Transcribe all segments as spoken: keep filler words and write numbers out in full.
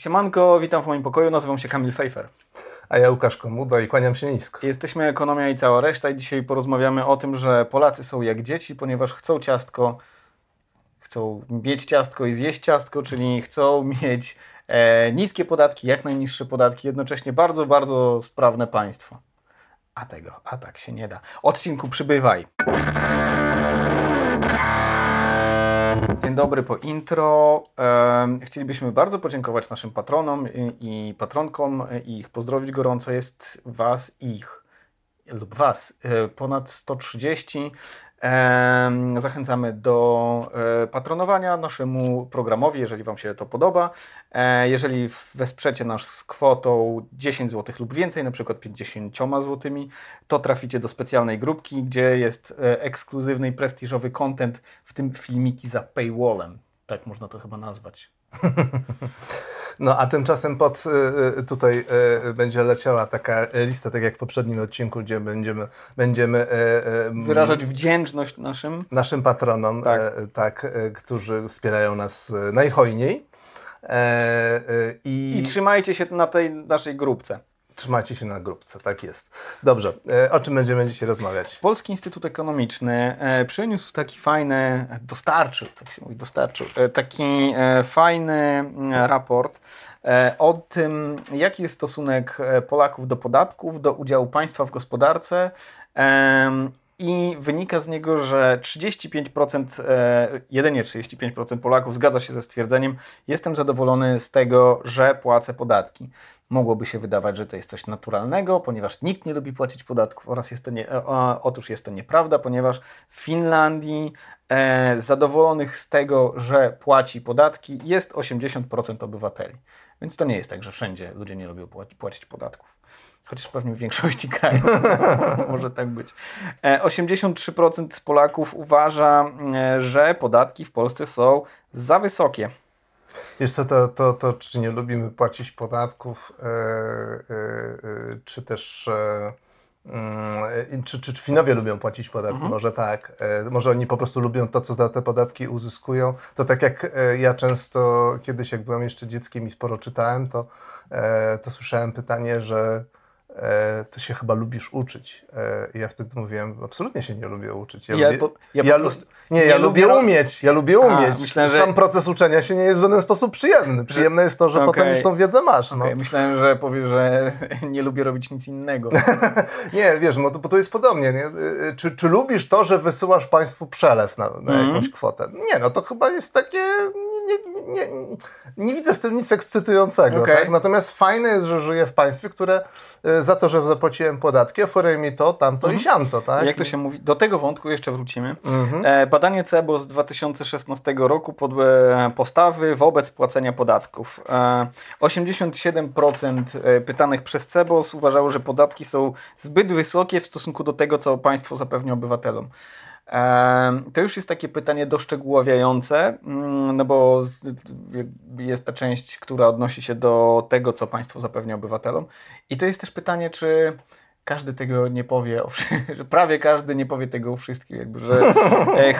Siemanko, witam w moim pokoju, nazywam się Kamil Fejfer. A ja Łukasz Komuda i kłaniam się nisko. Jesteśmy Ekonomia i cała reszta i dzisiaj porozmawiamy o tym, że Polacy są jak dzieci, ponieważ chcą ciastko, chcą mieć ciastko i zjeść ciastko, czyli chcą mieć e, niskie podatki, jak najniższe podatki, jednocześnie bardzo, bardzo sprawne państwo. A tego, a tak się nie da. Odcinku przybywaj. Dzień dobry po intro. Chcielibyśmy bardzo podziękować naszym patronom i patronkom i ich pozdrowić gorąco. Jest was, ich lub was ponad sto trzydzieści. Zachęcamy do patronowania naszemu programowi, jeżeli wam się to podoba. Jeżeli wesprzecie nas z kwotą dziesięć złotych lub więcej, na przykład pięćdziesiąt złotych, to traficie do specjalnej grupki, gdzie jest ekskluzywny i prestiżowy content, w tym filmiki za paywallem. Tak można to chyba nazwać. No a tymczasem pod tutaj będzie leciała taka lista, tak jak w poprzednim odcinku, gdzie będziemy, będziemy wyrażać wdzięczność naszym naszym patronom, tak. tak, którzy wspierają nas najhojniej. I, I trzymajcie się na tej naszej grupce. Trzymajcie się na grupce, tak jest. Dobrze, o czym będziemy dzisiaj rozmawiać? Polski Instytut Ekonomiczny przyniósł taki fajny, dostarczył, tak się mówi, dostarczył, taki fajny raport o tym, jaki jest stosunek Polaków do podatków, do udziału państwa w gospodarce i wynika z niego, że trzydzieści pięć procent, jedynie trzydzieści pięć procent Polaków zgadza się ze stwierdzeniem: jestem zadowolony z tego, że płacę podatki. Mogłoby się wydawać, że to jest coś naturalnego, ponieważ nikt nie lubi płacić podatków oraz jest to nie, otóż jest to nieprawda, ponieważ w Finlandii e, zadowolonych z tego, że płaci podatki, jest osiemdziesiąt procent obywateli. Więc to nie jest tak, że wszędzie ludzie nie lubią płaci, płacić podatków. Chociaż pewnie w większości krajów może tak być. osiemdziesiąt trzy procent Polaków uważa, że podatki w Polsce są za wysokie. Wiesz co, to, to, to czy nie lubimy płacić podatków, yy, yy, czy też... Yy... Hmm, czy, czy, czy Finowie lubią płacić podatki? Mhm. Może tak. E, może oni po prostu lubią to, co za te podatki uzyskują. To tak jak e, ja często kiedyś, jak byłem jeszcze dzieckiem i sporo czytałem, to, e, to słyszałem pytanie, że e, to się chyba lubisz uczyć. E, ja wtedy mówiłem, absolutnie się nie lubię uczyć. Ja, ja, lubię, po, ja, ja, po prostu, nie, ja nie lubię rob... umieć. Ja lubię umieć. A, myślałem, że... Sam proces uczenia się nie jest w żaden sposób przyjemny. Przyjemne jest to, że okay. Potem już tą wiedzę masz. Okay. No. Myślałem, że powiesz, że nie lubię robić nic innego. Nie, wiesz, no, bo to jest podobnie. Nie? Czy, czy lubisz to, że wysyłasz państwu przelew na, na mm. jakąś kwotę? Nie, no to chyba jest takie... Nie, nie, nie, nie, nie widzę w tym nic ekscytującego. Okay. Tak? Natomiast fajne jest, że żyję w państwie, które... za to, że zapłaciłem podatki, oferuje mi to, tamto mhm. i siamto, tak? Jak to się mówi? Do tego wątku jeszcze wrócimy. Mhm. Badanie C B O S z dwa tysiące szesnastego roku pod postawy wobec płacenia podatków. osiemdziesiąt siedem procent pytanych przez C B O S uważało, że podatki są zbyt wysokie w stosunku do tego, co państwo zapewnia obywatelom. To już jest takie pytanie doszczegóławiające, no bo jest ta część, która odnosi się do tego, co państwo zapewnia obywatelom. I to jest też pytanie, czy każdy tego nie powie, że prawie każdy nie powie tego o wszystkim, jakby, że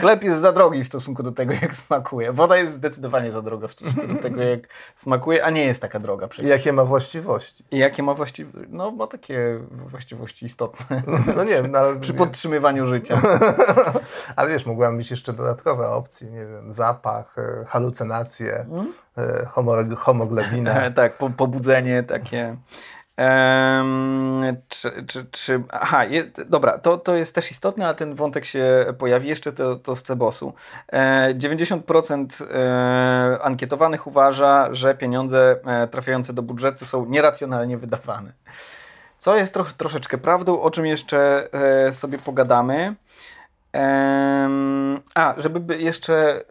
chleb jest za drogi w stosunku do tego, jak smakuje. Woda jest zdecydowanie za droga w stosunku do tego, jak smakuje, a nie jest taka droga przecież. I jakie ma właściwości? I jakie ma właściwości? No, ma takie właściwości istotne. No nie wiem, no, ale... Przy podtrzymywaniu życia. Ale wiesz, mogłam mieć jeszcze dodatkowe opcje, nie wiem, zapach, halucynacje, hmm? homoglobinę. Tak, po- pobudzenie takie... Um, czy, czy, czy, aha, je, dobra, to, to jest też istotne, ale ten wątek się pojawi jeszcze, to, to z C B O S-u. E, dziewięćdziesiąt procent e, ankietowanych uważa, że pieniądze e, trafiające do budżetu są nieracjonalnie wydawane. Co jest troch, troszeczkę prawdą, o czym jeszcze e, sobie pogadamy. Um, a, żeby jeszcze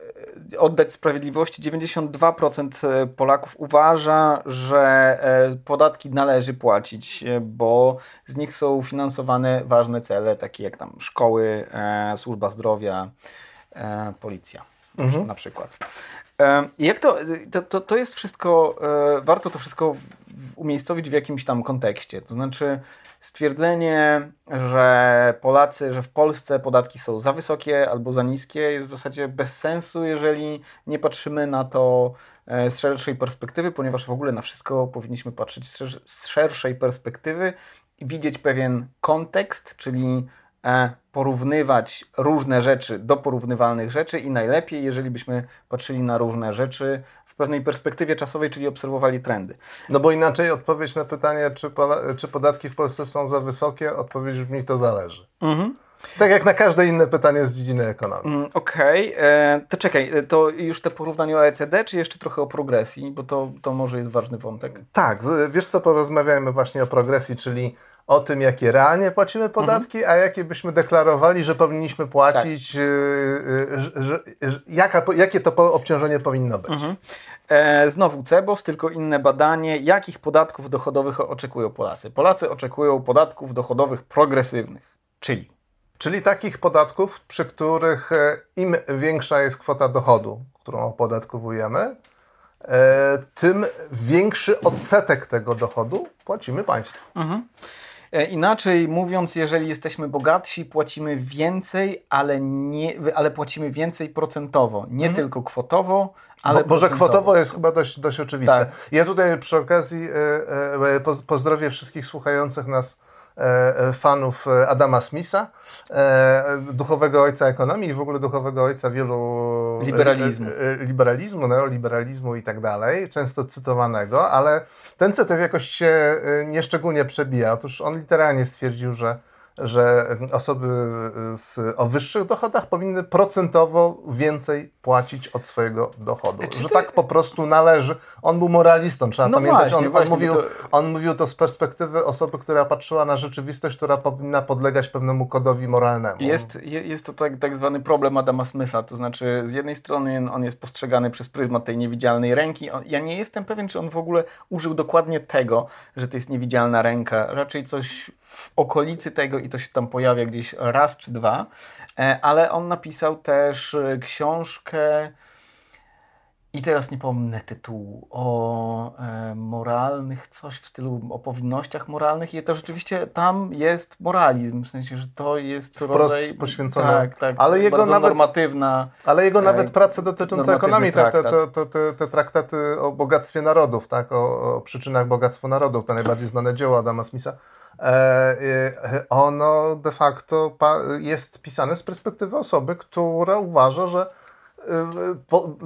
oddać sprawiedliwości, dziewięćdziesiąt dwa procent Polaków uważa, że podatki należy płacić, bo z nich są finansowane ważne cele, takie jak tam szkoły, e, służba zdrowia, e, policja. mhm. na przykład. Jak to, to, to, to jest wszystko, warto to wszystko umiejscowić w jakimś tam kontekście. To znaczy stwierdzenie, że Polacy, że w Polsce podatki są za wysokie albo za niskie, jest w zasadzie bez sensu, jeżeli nie patrzymy na to z szerszej perspektywy, ponieważ w ogóle na wszystko powinniśmy patrzeć z szerszej perspektywy i widzieć pewien kontekst, czyli porównywać różne rzeczy do porównywalnych rzeczy i najlepiej, jeżeli byśmy patrzyli na różne rzeczy w pewnej perspektywie czasowej, czyli obserwowali trendy. No bo inaczej odpowiedź na pytanie, czy, poda- czy podatki w Polsce są za wysokie, odpowiedź brzmi, to zależy. Mhm. Tak jak na każde inne pytanie z dziedziny ekonomii. Mm, Okej, okay. To czekaj, to już te porównanie o O E C D, czy jeszcze trochę o progresji, bo to, to może jest ważny wątek. Tak, wiesz co, porozmawiajmy właśnie o progresji, czyli o tym, jakie realnie płacimy podatki, mhm. a jakie byśmy deklarowali, że powinniśmy płacić, tak. yy, że, że, jaka, jakie to obciążenie powinno być. Mhm. E, znowu C B O S, tylko inne badanie. Jakich podatków dochodowych oczekują Polacy? Polacy oczekują podatków dochodowych progresywnych, czyli? Czyli takich podatków, przy których im większa jest kwota dochodu, którą opodatkowujemy, e, tym większy odsetek tego dochodu płacimy państwu. Mhm. Inaczej mówiąc, jeżeli jesteśmy bogatsi, płacimy więcej, ale, nie, ale płacimy więcej procentowo. Nie hmm. tylko kwotowo, ale Bo, procentowo. Może kwotowo jest chyba dość, dość oczywiste. Tak. Ja tutaj przy okazji y, y, pozdrowię wszystkich słuchających nas y, fanów Adama Smitha, y, duchowego ojca ekonomii i w ogóle duchowego ojca wielu... Liberalizmu. Y, y, liberalizmu, neoliberalizmu i tak dalej, często cytowanego, ale ten cytat jakoś się nieszczególnie przebija. Otóż on literalnie stwierdził, że, że osoby z, o wyższych dochodach powinny procentowo więcej płacić od swojego dochodu. Czy że ty... tak po prostu należy. On był moralistą, trzeba no pamiętać. Właśnie, on, on, właśnie, mówił, to... on mówił to z perspektywy osoby, która patrzyła na rzeczywistość, która powinna podlegać pewnemu kodowi moralnemu. Jest, jest to tak, tak zwany problem Adama Smitha. To znaczy z jednej strony on jest postrzegany przez pryzmat tej niewidzialnej ręki. Ja nie jestem pewien, czy on w ogóle użył dokładnie tego, że to jest niewidzialna ręka. Raczej coś w okolicy tego i to się tam pojawia gdzieś raz czy dwa, ale on napisał też książkę i teraz nie pomnę tytułu, o moralnych, coś w stylu o powinnościach moralnych i to rzeczywiście tam jest moralizm, w sensie, że to jest rodzaj... poświęcone. Tak, tak, ale jego bardzo nawet, normatywna. Ale jego nawet prace dotyczące ekonomii, te, te, te, te, te traktaty o bogactwie narodów, tak, o, o przyczynach bogactwa narodów, to najbardziej znane dzieło Adama Smitha, ono de facto jest pisane z perspektywy osoby, która uważa, że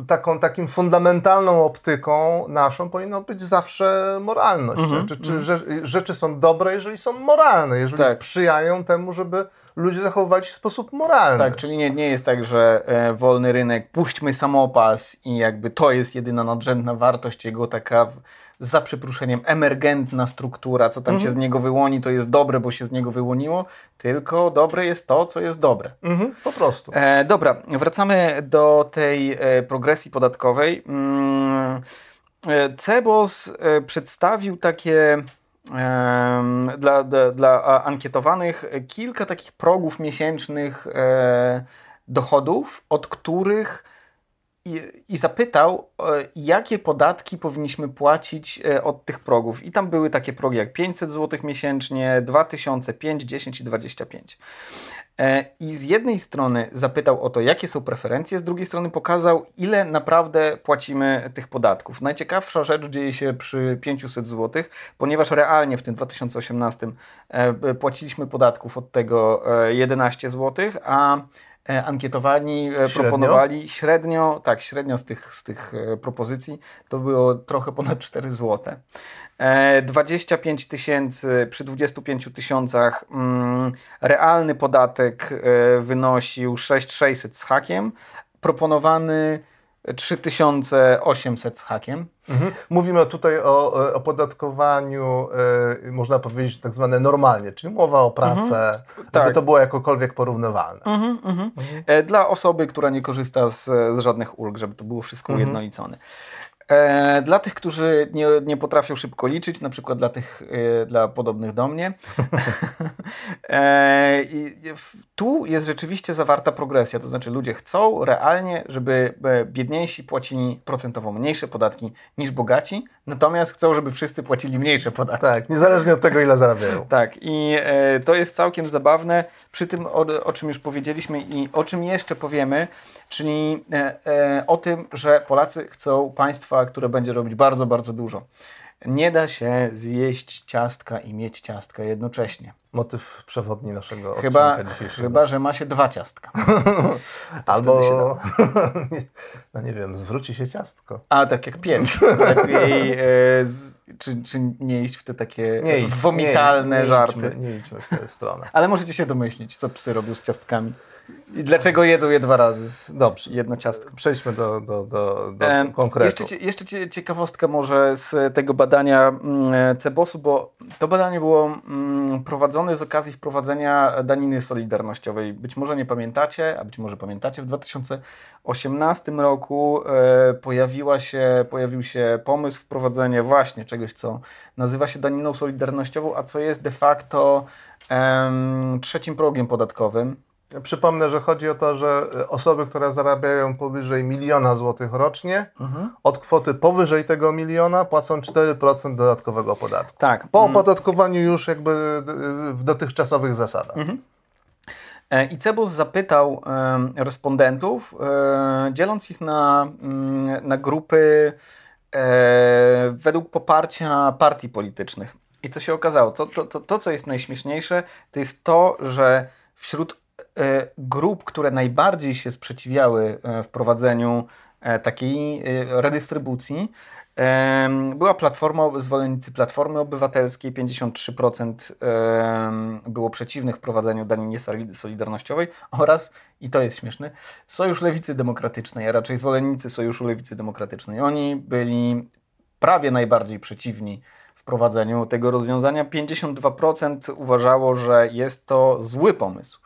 taką takim fundamentalną optyką naszą powinna być zawsze moralność. Mm-hmm. Czy, czy mm. rzeczy są dobre, jeżeli są moralne, jeżeli tak. sprzyjają temu, żeby ludzie zachowywali się w sposób moralny. Tak, czyli nie, nie jest tak, że e, wolny rynek, puśćmy samopas i jakby to jest jedyna nadrzędna wartość, jego taka w, za przeproszeniem emergentna struktura, co tam mm-hmm. się z niego wyłoni, to jest dobre, bo się z niego wyłoniło, tylko dobre jest to, co jest dobre. Mm-hmm. Po prostu. E, dobra, wracamy do tej e, progresji podatkowej. Mm, e, C B O S e, przedstawił takie... Dla, dla, dla ankietowanych kilka takich progów miesięcznych e, dochodów, od których i, i zapytał, e, jakie podatki powinniśmy płacić e, od tych progów. I tam były takie progi jak pięćset złotych miesięcznie, dwa tysiące, pięć, dziesięć i dwadzieścia pięć. E, I z jednej strony zapytał o to, jakie są preferencje, z drugiej strony pokazał, ile naprawdę płacimy tych podatków. Najciekawsza rzecz dzieje się przy pięciuset złotych, ponieważ realnie w tym dwa tysiące osiemnastym e, płaciliśmy podatków od tego e, jedenaście złotych, a ankietowani średnio? proponowali średnio, tak, średnio z tych, z tych propozycji to było trochę ponad cztery złote. dwadzieścia pięć tysięcy, przy dwudziestu pięciu tysiącach mm, realny podatek wynosił sześć tysięcy sześćset z hakiem, proponowany trzy tysiące osiemset z hakiem. Mhm. Mówimy tutaj o opodatkowaniu, yy, można powiedzieć, tak zwane normalnie, czyli umowa o pracę, mhm, tak. żeby to było jakokolwiek porównywalne. Mhm, mhm. Mhm. Dla osoby, która nie korzysta z, z żadnych ulg, żeby to było wszystko ujednolicone. Dla tych, którzy nie, nie potrafią szybko liczyć, na przykład dla tych dla podobnych do mnie, tu jest rzeczywiście zawarta progresja, to znaczy ludzie chcą realnie, żeby biedniejsi płacili procentowo mniejsze podatki niż bogaci, natomiast chcą, żeby wszyscy płacili mniejsze podatki. Tak, niezależnie od tego, ile zarabiają. Tak, i to jest całkiem zabawne przy tym, o, o czym już powiedzieliśmy i o czym jeszcze powiemy, czyli o tym, że Polacy chcą państwa, które będzie robić bardzo, bardzo dużo. Nie da się zjeść ciastka i mieć ciastka jednocześnie. Motyw przewodni naszego chyba, odcinka dzisiejszego. Chyba, że ma się dwa ciastka. Albo, no nie wiem, zwróci się ciastko. A, tak jak pies. Lepiej, e, z, czy, czy nie iść w te takie nie idź, womitalne nie, nie żarty. Idźmy, nie idźmy w tę stronę. Ale możecie się domyślić, co psy robią z ciastkami. I dlaczego jedzą je dwa razy? Dobrze. Jedno ciastko. Przejdźmy do, do, do, do e, konkretu. Jeszcze, jeszcze ciekawostka może z tego badania C B O S u, bo to badanie było prowadzone z okazji wprowadzenia daniny solidarnościowej. Być może nie pamiętacie, a być może pamiętacie, w dwa tysiące osiemnastym roku pojawiła się, pojawił się pomysł wprowadzenia właśnie czegoś, co nazywa się daniną solidarnościową, a co jest de facto em, trzecim progiem podatkowym. Przypomnę, że chodzi o to, że osoby, które zarabiają powyżej miliona złotych rocznie, mhm. od kwoty powyżej tego miliona płacą cztery procent dodatkowego podatku. Tak. Po opodatkowaniu już jakby w dotychczasowych zasadach. Mhm. I C B O S zapytał e, respondentów, e, dzieląc ich na, na grupy e, według poparcia partii politycznych. I co się okazało? To, to, to, to co jest najśmieszniejsze, to jest to, że wśród grup, które najbardziej się sprzeciwiały wprowadzeniu takiej redystrybucji, była Platforma, zwolennicy Platformy Obywatelskiej, pięćdziesiąt trzy procent było przeciwnych wprowadzeniu daniny solidarnościowej oraz, i to jest śmieszne, Sojusz Lewicy Demokratycznej, a raczej zwolennicy Sojuszu Lewicy Demokratycznej. Oni byli prawie najbardziej przeciwni wprowadzeniu tego rozwiązania. pięćdziesiąt dwa procent uważało, że jest to zły pomysł.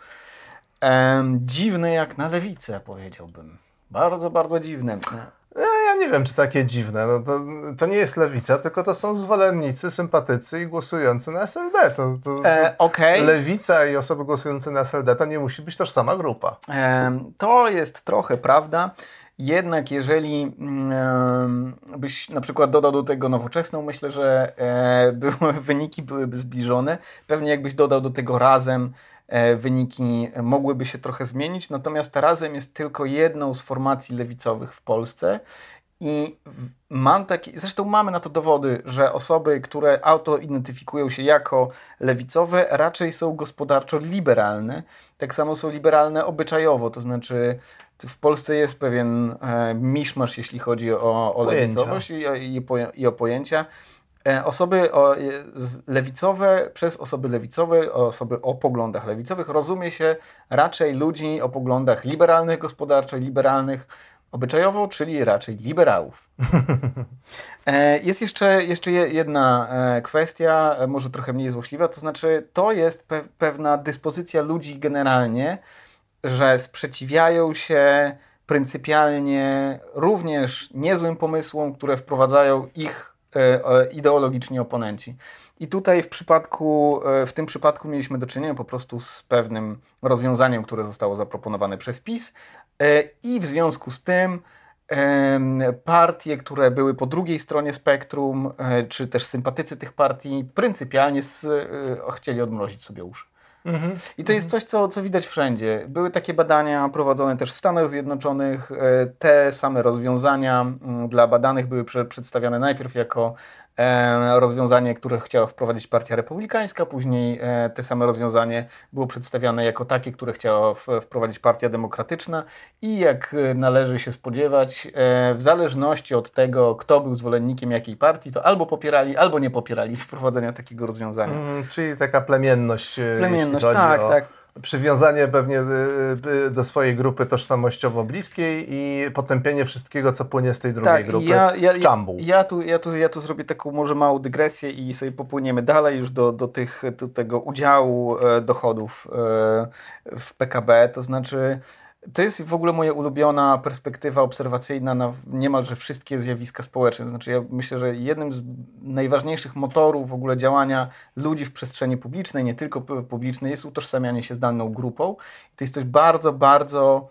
Ehm, dziwny jak na lewicę, powiedziałbym. Bardzo, bardzo dziwny. Ja nie wiem, czy takie dziwne. No to, to nie jest lewica, tylko to są zwolennicy, sympatycy i głosujący na S L D. To, to, e, okay. Lewica i osoby głosujące na S L D to nie musi być tożsama grupa. E, to jest trochę prawda. Jednak jeżeli e, byś na przykład dodał do tego Nowoczesną, myślę, że e, by, wyniki byłyby zbliżone. Pewnie jakbyś dodał do tego Razem, wyniki mogłyby się trochę zmienić, natomiast Razem jest tylko jedną z formacji lewicowych w Polsce i mam taki, zresztą mamy na to dowody, że osoby, które autoidentyfikują się jako lewicowe, raczej są gospodarczo liberalne, tak samo są liberalne obyczajowo, to znaczy w Polsce jest pewien miszmasz, jeśli chodzi o, o lewicowość i, i, i o pojęcia. Osoby o, lewicowe, przez osoby lewicowe, osoby o poglądach lewicowych rozumie się raczej ludzi o poglądach liberalnych gospodarczo, liberalnych obyczajowo, czyli raczej liberałów. Jest jeszcze, jeszcze jedna kwestia, może trochę mniej złośliwa, to znaczy to jest pe- pewna dyspozycja ludzi generalnie, że sprzeciwiają się pryncypialnie również niezłym pomysłom, które wprowadzają ich ideologiczni oponenci. I tutaj w przypadku, w tym przypadku mieliśmy do czynienia po prostu z pewnym rozwiązaniem, które zostało zaproponowane przez PiS i w związku z tym partie, które były po drugiej stronie spektrum, czy też sympatycy tych partii pryncypialnie z, chcieli odmrozić sobie uszy. Mhm. I to jest coś, co, co widać wszędzie. Były takie badania prowadzone też w Stanach Zjednoczonych. Te same rozwiązania dla badanych były prze- przedstawiane najpierw jako e, rozwiązanie, które chciała wprowadzić Partia Republikańska, później e, te same rozwiązanie było przedstawiane jako takie, które chciała w- wprowadzić Partia Demokratyczna i jak należy się spodziewać, e, w zależności od tego, kto był zwolennikiem jakiej partii, to albo popierali, albo nie popierali wprowadzenia takiego rozwiązania. Mm, czyli taka plemienność. plemienność. Tak, o tak. Przywiązanie pewnie do swojej grupy tożsamościowo bliskiej i potępienie wszystkiego, co płynie z tej drugiej tak, grupy ja, ja, w czambuł. Ja tu, ja, tu, ja tu zrobię taką może małą dygresję i sobie popłyniemy dalej już do, do, tych, do tego udziału dochodów w P K B. To znaczy To jest w ogóle moja ulubiona perspektywa obserwacyjna na niemalże wszystkie zjawiska społeczne. Znaczy ja myślę, że jednym z najważniejszych motorów w ogóle działania ludzi w przestrzeni publicznej, nie tylko publicznej, jest utożsamianie się z daną grupą. To jest coś bardzo, bardzo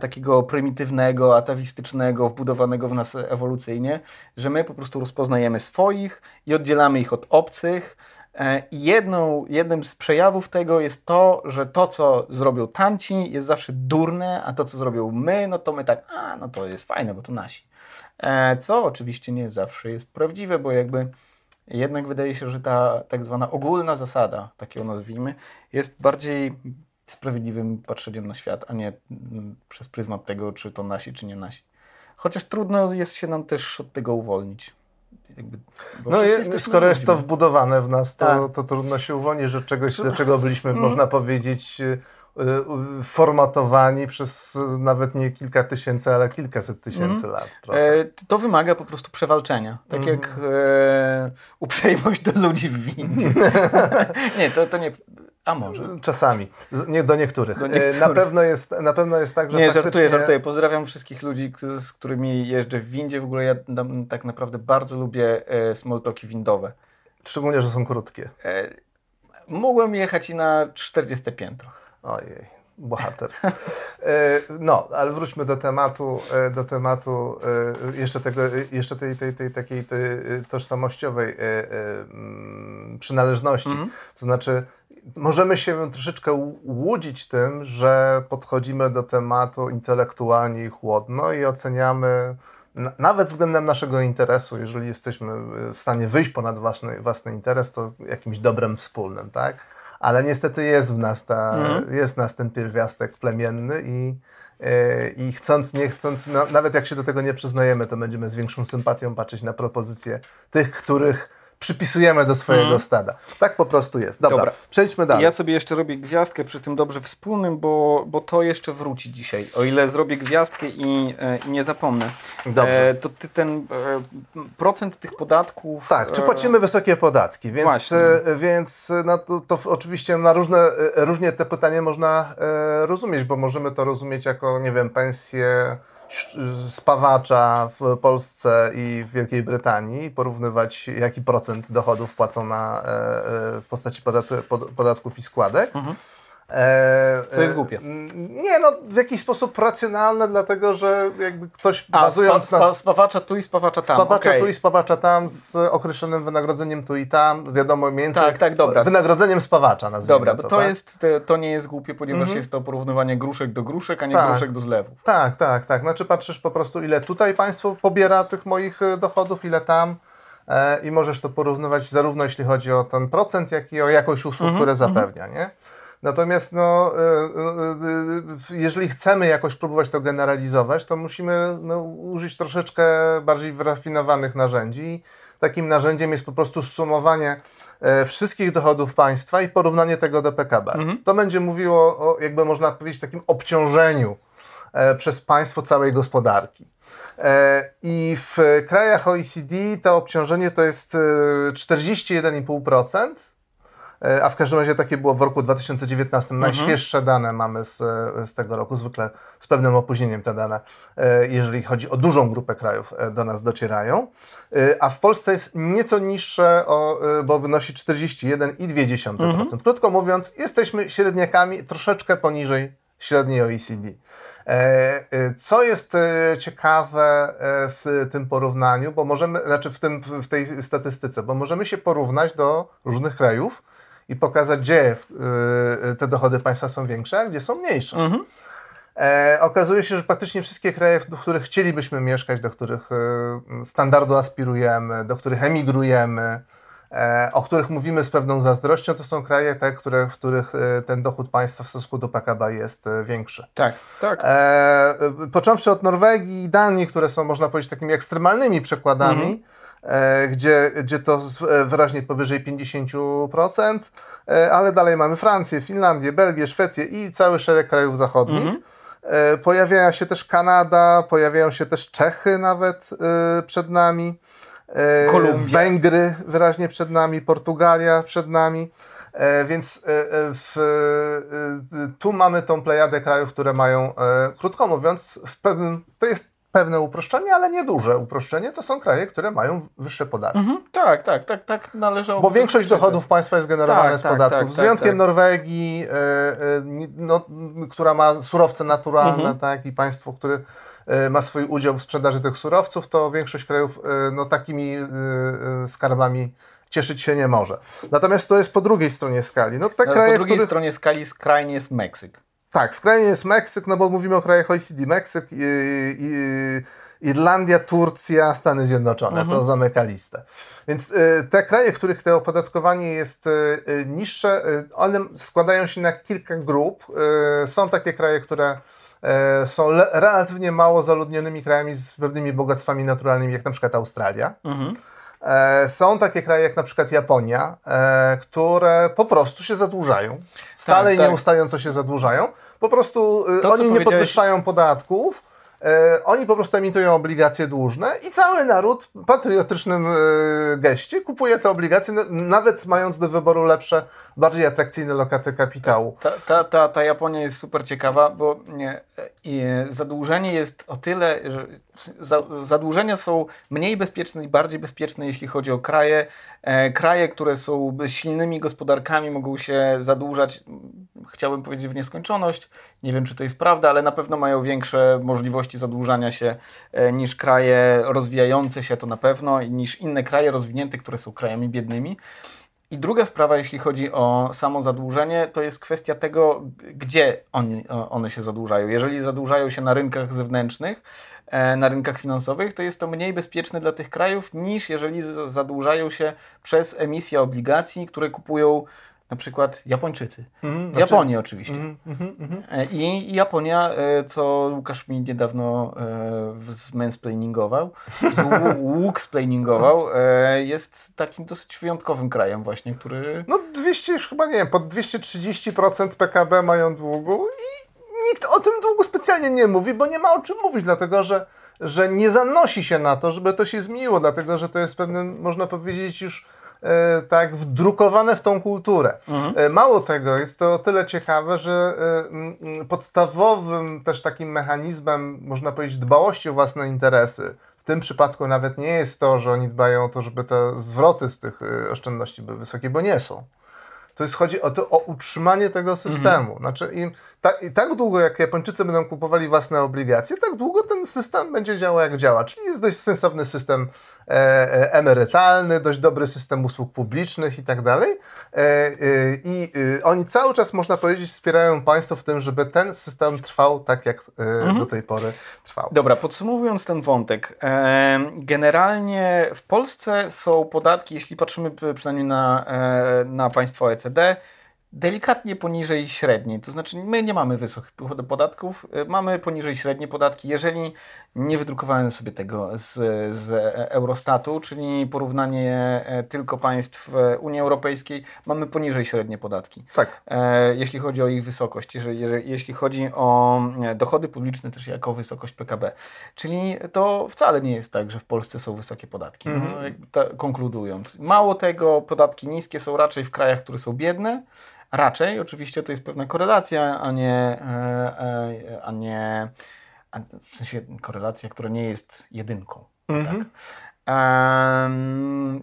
takiego prymitywnego, atawistycznego, wbudowanego w nas ewolucyjnie, że my po prostu rozpoznajemy swoich i oddzielamy ich od obcych. I jedną, jednym z przejawów tego jest to, że to, co zrobią tamci, jest zawsze durne, a to, co zrobią my, no to my tak, a no to jest fajne, bo to nasi. Co oczywiście nie zawsze jest prawdziwe, bo jakby jednak wydaje się, że ta tak zwana ogólna zasada, tak ją nazwijmy, jest bardziej sprawiedliwym patrzeniem na świat, a nie przez pryzmat tego, czy to nasi, czy nie nasi. Chociaż trudno jest się nam też od tego uwolnić. Jakby, no jest, skoro jest to wbudowane w nas, to, to trudno się uwolnić, że czegoś, do czego byliśmy, mm. można powiedzieć, formatowani przez nawet nie kilka tysięcy, ale kilkaset tysięcy mm. lat. E, to wymaga po prostu przewalczenia. Tak mm. jak e, uprzejmość do ludzi w windzie. nie, to, to nie... A może? Czasami. Nie, do niektórych. Do niektórych. Na pewno jest, na pewno jest tak, że Nie, faktycznie... żartuję, żartuję. Pozdrawiam wszystkich ludzi, z którymi jeżdżę w windzie. W ogóle ja tak naprawdę bardzo lubię small talki windowe. Szczególnie, że są krótkie. Mogłem jechać i na czterdzieste piętro. Ojej, bohater. No, ale wróćmy do tematu, do tematu jeszcze, tego, jeszcze tej, tej, tej takiej tej tożsamościowej przynależności. Mhm. To znaczy... Możemy się troszeczkę łudzić tym, że podchodzimy do tematu intelektualnie i chłodno i oceniamy nawet względem naszego interesu, jeżeli jesteśmy w stanie wyjść ponad własny, własny interes, to jakimś dobrem wspólnym, tak? Ale niestety jest w nas, ta, mhm. jest w nas ten pierwiastek plemienny i, i chcąc, nie chcąc, no, nawet jak się do tego nie przyznajemy, to będziemy z większą sympatią patrzeć na propozycje tych, których przypisujemy do swojego hmm. stada. Tak po prostu jest. Dobra, Dobra, przejdźmy dalej. Ja sobie jeszcze robię gwiazdkę przy tym dobrze wspólnym, bo, bo to jeszcze wróci dzisiaj. O ile zrobię gwiazdkę i, i nie zapomnę. Dobrze. E, to ty ten e, procent tych podatków... Tak, czy płacimy e... wysokie podatki, więc, e, więc no, to, to oczywiście na różne, e, różnie te pytanie można e, rozumieć, bo możemy to rozumieć jako, nie wiem, pensję spawacza w Polsce i w Wielkiej Brytanii, porównywać jaki procent dochodów płacą na, w postaci podat, podatków i składek. Mhm. Co jest głupie. Nie, no w jakiś sposób racjonalne, dlatego że jakby ktoś A, bazując spa, spa, na... spawacza tu i spawacza tam. Spawacza okay. tu i spawacza tam z określonym wynagrodzeniem tu i tam, wiadomo, między tak, tak, dobra. wynagrodzeniem spawacza nazwijmy Dobra, bo to, to, tak? jest, to, to nie jest głupie, ponieważ mhm. jest to porównywanie gruszek do gruszek, a nie tak. gruszek do zlewów. Tak, tak, tak. Znaczy patrzysz po prostu, ile tutaj państwo pobiera tych moich dochodów, ile tam. E, I możesz to porównywać zarówno jeśli chodzi o ten procent, jak i o jakość usług, mhm, które zapewnia, nie? Natomiast no, jeżeli chcemy jakoś próbować to generalizować, to musimy no, użyć troszeczkę bardziej wyrafinowanych narzędzi. Takim narzędziem jest po prostu zsumowanie wszystkich dochodów państwa i porównanie tego do P K B. Mhm. To będzie mówiło o, jakby można powiedzieć, takim obciążeniu przez państwo całej gospodarki. I w krajach O E C D to obciążenie to jest czterdzieści jeden i pół procent. A w każdym razie takie było w roku dwa tysiące dziewiętnastym. Mhm. Najświeższe dane mamy z, z tego roku, zwykle z pewnym opóźnieniem te dane, jeżeli chodzi o dużą grupę krajów, do nas docierają. A w Polsce jest nieco niższe, o, bo wynosi czterdzieści jeden i dwie dziesiąte procent. Mhm. Krótko mówiąc, jesteśmy średniakami troszeczkę poniżej średniej O E C D. Co jest ciekawe w tym porównaniu, bo możemy, znaczy w, tym, w tej statystyce, bo możemy się porównać do różnych krajów i pokazać, gdzie te dochody państwa są większe, a gdzie są mniejsze. Mhm. E, okazuje się, że praktycznie wszystkie kraje, do których chcielibyśmy mieszkać, do których standardu aspirujemy, do których emigrujemy, e, o których mówimy z pewną zazdrością, to są kraje te, które, w których ten dochód państwa w stosunku do P K B jest większy. Tak, tak. E, począwszy od Norwegii i Danii, które są, można powiedzieć, takimi ekstremalnymi przykładami, mhm. Gdzie, gdzie to wyraźnie powyżej pięćdziesiąt procent, ale dalej mamy Francję, Finlandię, Belgię, Szwecję i cały szereg krajów zachodnich. Mm-hmm. Pojawia się też Kanada, pojawiają się też Czechy nawet przed nami, Kolumbia. Węgry wyraźnie przed nami, Portugalia przed nami. Więc w, tu mamy tą plejadę krajów, które mają, krótko mówiąc, w pewnym, to jest pewne uproszczenie, ale nieduże uproszczenie, to są kraje, które mają wyższe podatki. Mhm. Tak, tak, tak, tak należało. Bo większość dochodów państwa jest generowana tak, z podatków. Tak, tak, z wyjątkiem tak, tak. Norwegii, no, która ma surowce naturalne, mhm. tak, i państwo, które ma swój udział w sprzedaży tych surowców, to większość krajów no, takimi skarbami cieszyć się nie może. Natomiast to jest po drugiej stronie skali. No, te no, kraje, po drugiej których... stronie skali skrajnie jest Meksyk. Tak, skrajnie jest Meksyk, no bo mówimy o krajach O E C D. Meksyk, i, i, Irlandia, Turcja, Stany Zjednoczone. Mhm. To zamyka listę. Więc y, te kraje, w których to opodatkowanie jest y, niższe, y, one składają się na kilka grup. Y, są takie kraje, które y, są le- relatywnie mało zaludnionymi krajami z pewnymi bogactwami naturalnymi, jak na przykład Australia. Mhm. Są takie kraje jak na przykład Japonia, które po prostu się zadłużają. Stale tak, tak. nieustająco się zadłużają. Po prostu to, oni nie podwyższają podatków, oni po prostu emitują obligacje dłużne i cały naród w patriotycznym geście kupuje te obligacje, nawet mając do wyboru lepsze, bardziej atrakcyjne lokaty kapitału. Ta, ta, ta, ta Japonia jest super ciekawa, bo nie, zadłużenie jest o tyle, że zadłużenia są mniej bezpieczne i bardziej bezpieczne, jeśli chodzi o kraje. Kraje, które są silnymi gospodarkami, mogą się zadłużać, chciałbym powiedzieć, w nieskończoność. Nie wiem, czy to jest prawda, ale na pewno mają większe możliwości zadłużania się niż kraje rozwijające się, to na pewno, niż inne kraje rozwinięte, które są krajami biednymi. I druga sprawa, jeśli chodzi o samo zadłużenie, to jest kwestia tego, gdzie oni, one się zadłużają. Jeżeli zadłużają się na rynkach zewnętrznych, na rynkach finansowych, to jest to mniej bezpieczne dla tych krajów, niż jeżeli zadłużają się przez emisję obligacji, które kupują na przykład Japończycy. Mm, w Japonii znaczy... oczywiście. Mm, mm, mm, mm. I Japonia, co Łukasz mi niedawno zmansplainingował, złuksplainingował, jest takim dosyć wyjątkowym krajem właśnie, który... No dwieście już chyba, nie wiem, pod dwieście trzydzieści procent P K B mają długu i nikt o tym długu specjalnie nie mówi, bo nie ma o czym mówić, dlatego że, że nie zanosi się na to, żeby to się zmieniło, dlatego że to jest pewnym, można powiedzieć, już tak wdrukowane w tą kulturę. Mhm. Mało tego, jest to o tyle ciekawe, że podstawowym też takim mechanizmem, można powiedzieć, dbałości o własne interesy, w tym przypadku nawet nie jest to, że oni dbają o to, żeby te zwroty z tych oszczędności były wysokie, bo nie są. To jest, chodzi o to, o utrzymanie tego systemu. Mhm. Znaczy im, ta, i tak długo, jak Japończycy będą kupowali własne obligacje, tak długo ten system będzie działał, jak działa. Czyli jest dość sensowny system e, e, emerytalny, dość dobry system usług publicznych i tak dalej. I oni cały czas, można powiedzieć, wspierają państwo w tym, żeby ten system trwał tak, jak e, mhm. do tej pory trwał. Dobra, podsumowując ten wątek. E, generalnie w Polsce są podatki, jeśli patrzymy przynajmniej na, e, na państwo O E C D, delikatnie poniżej średniej. To znaczy my nie mamy wysokich podatków, mamy poniżej średniej podatki. Jeżeli nie wydrukowałem sobie tego z, z Eurostatu, czyli porównanie tylko państw Unii Europejskiej, mamy poniżej średniej podatki. Tak. E, jeśli chodzi o ich wysokość, jeżeli, jeżeli, jeśli chodzi o dochody publiczne też jako wysokość P K B. Czyli to wcale nie jest tak, że w Polsce są wysokie podatki. Mm-hmm. No, jakby ta, konkludując. Mało tego, podatki niskie są raczej w krajach, które są biedne. Raczej, oczywiście to jest pewna korelacja, a nie, a nie a w sensie korelacja, która nie jest jedynką. Mm-hmm. Tak? Um,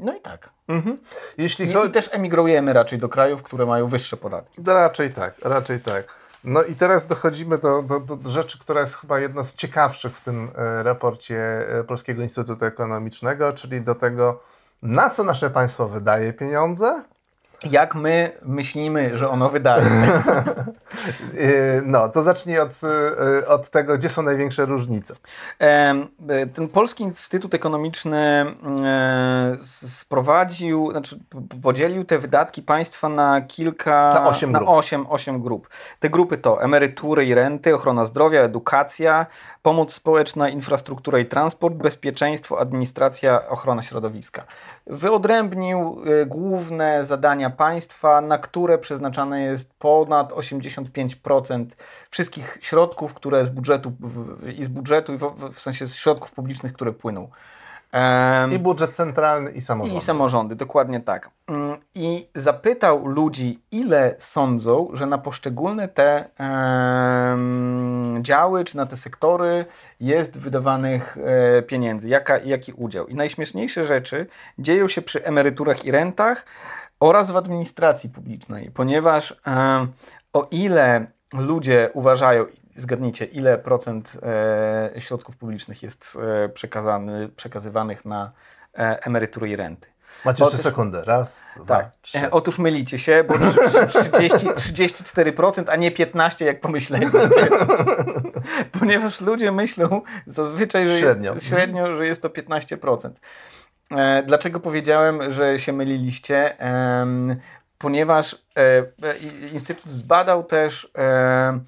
no i tak. Mm-hmm. Jeśli I, cho- I też emigrujemy raczej do krajów, które mają wyższe podatki. Raczej tak, raczej tak. No i teraz dochodzimy do, do, do rzeczy, która jest chyba jedna z ciekawszych w tym raporcie Polskiego Instytutu Ekonomicznego, czyli do tego, na co nasze państwo wydaje pieniądze. Jak my myślimy, że ono wydaje. No, to zacznij od, od tego, gdzie są największe różnice. Ten Polski Instytut Ekonomiczny sprowadził, znaczy podzielił te wydatki państwa na kilka... Na osiem grup. Na osiem, osiem grup. Te grupy to emerytury i renty, ochrona zdrowia, edukacja, pomoc społeczna, infrastruktura i transport, bezpieczeństwo, administracja, ochrona środowiska. Wyodrębnił główne zadania państwa, na które przeznaczane jest ponad osiemdziesiąt pięć procent wszystkich środków, które z budżetu i z budżetu, w sensie z środków publicznych, które płyną. I budżet centralny i samorządy. I samorządy, dokładnie tak. I zapytał ludzi, ile sądzą, że na poszczególne te działy, czy na te sektory jest wydawanych pieniędzy, jaka, jaki udział. I najśmieszniejsze rzeczy dzieją się przy emeryturach i rentach oraz w administracji publicznej, ponieważ o ile ludzie uważają, zgadnijcie, ile procent e, środków publicznych jest e, przekazany, przekazywanych na e, emerytury i renty. Macie trzy sekundy. Raz, tak. dwa, trzy. E, otóż mylicie się, bo trzydzieści, trzydzieści cztery procent, a nie piętnaście procent, jak pomyśleliście. Ponieważ ludzie myślą zazwyczaj, że średnio, jest, średnio że jest to piętnaście procent. E, dlaczego powiedziałem, że się myliliście? E, ponieważ e, Instytut zbadał też e,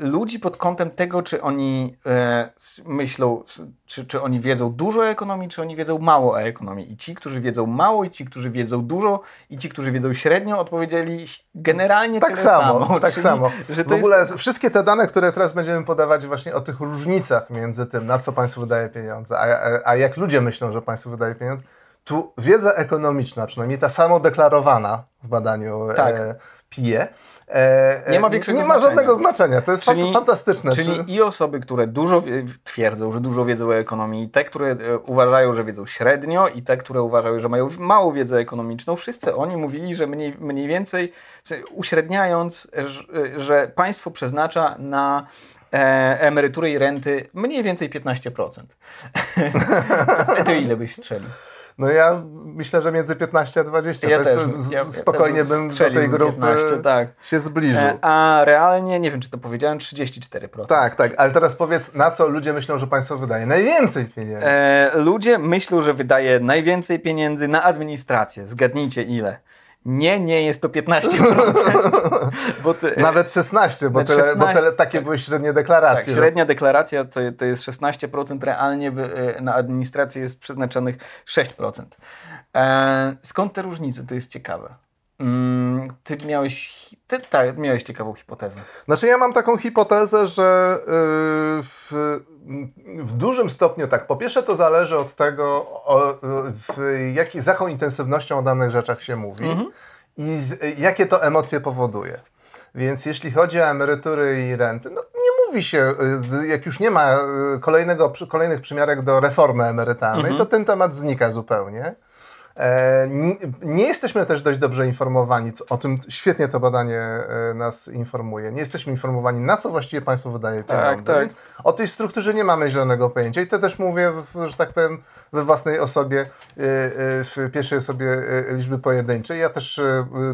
ludzi pod kątem tego, czy oni e, myślą, czy, czy oni wiedzą dużo o ekonomii, czy oni wiedzą mało o ekonomii. I ci, którzy wiedzą mało, i ci, którzy wiedzą dużo, i ci, którzy wiedzą średnio, odpowiedzieli generalnie tak tyle samo. samo. Tak czyli, samo. Że to w ogóle jest... wszystkie te dane, które teraz będziemy podawać właśnie o tych różnicach między tym, na co państwo wydaje pieniądze, a, a, a jak ludzie myślą, że państwo wydaje pieniądze, tu wiedza ekonomiczna, przynajmniej ta samodeklarowana w badaniu tak. e, P I E, E, nie ma większego nie ma znaczenia. żadnego znaczenia. To jest czyli, fantastyczne. Czyli czy... i osoby, które dużo twierdzą, że dużo wiedzą o ekonomii, i te, które uważają, że wiedzą średnio, i te, które uważają, że mają małą wiedzę ekonomiczną, wszyscy oni mówili, że mniej, mniej więcej, uśredniając, że, że państwo przeznacza na emerytury i renty mniej więcej piętnaście procent. To ile byś strzelił? No ja myślę, że między piętnaście a dwadzieścia. Ja też, z, ja, spokojnie ja bym do tej grupy piętnaście, tak. się zbliżył. A realnie, nie wiem czy to powiedziałem, trzydzieści cztery procent. Tak, tak, ale teraz powiedz, na co ludzie myślą, że państwo wydaje najwięcej pieniędzy? E, ludzie myślą, że wydaje najwięcej pieniędzy na administrację. Zgadnijcie ile. Nie, nie, jest to piętnaście procent. Bo ty, nawet szesnaście procent, bo, tyle, szesnaście, bo tyle, takie tak, były średnie deklaracje. Tak, średnia deklaracja to, to jest szesnaście procent, realnie w, na administrację jest przeznaczonych sześć procent. E, skąd te różnice? To jest ciekawe. Mm, ty miałeś, ty tak, miałeś ciekawą hipotezę. Znaczy ja mam taką hipotezę, że yy, w, w dużym stopniu tak. Po pierwsze to zależy od tego, o, w, jak, z jaką intensywnością o danych rzeczach się mówi mhm. i z, jakie to emocje powoduje. Więc jeśli chodzi o emerytury i renty, no nie mówi się, jak już nie ma kolejnego, kolejnych przymiarek do reformy emerytalnej, mhm. to ten temat znika zupełnie. Nie jesteśmy też dość dobrze informowani, o tym świetnie to badanie nas informuje. Nie jesteśmy informowani, na co właściwie państwo wydaje pieniądze. Tak, tak. O tej strukturze nie mamy zielonego pojęcia i to też mówię, że tak powiem, we własnej osobie, w pierwszej osobie liczby pojedynczej. Ja też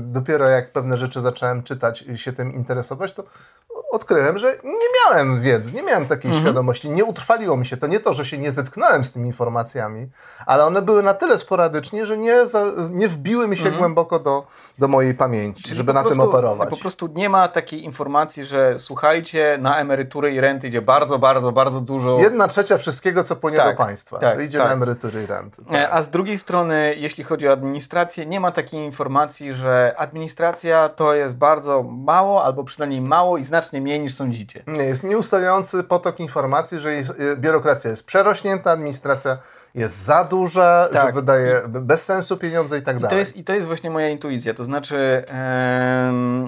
dopiero jak pewne rzeczy zacząłem czytać i się tym interesować, to odkryłem, że nie miałem wiedzy, nie miałem takiej mhm. świadomości, nie utrwaliło mi się. To nie to, że się nie zetknąłem z tymi informacjami, ale one były na tyle sporadycznie, że nie, za, nie wbiły mi się mhm. głęboko do, do mojej pamięci, czyli żeby na prostu, tym operować. Po prostu nie ma takiej informacji, że słuchajcie, na emerytury i renty idzie bardzo, bardzo, bardzo dużo. Jedna trzecia wszystkiego, co płynie tak, do państwa. Tak, idzie tak. na emerytury i renty. Tak. A z drugiej strony, jeśli chodzi o administrację, nie ma takiej informacji, że administracja to jest bardzo mało, albo przynajmniej mało i znacznie mniej niż sądzicie. Nie, jest nieustający potok informacji, że jest, biurokracja jest przerośnięta, administracja jest za duża, tak. że wydaje I, bez sensu pieniądze i tak i dalej. To jest, I to jest właśnie moja intuicja. To znaczy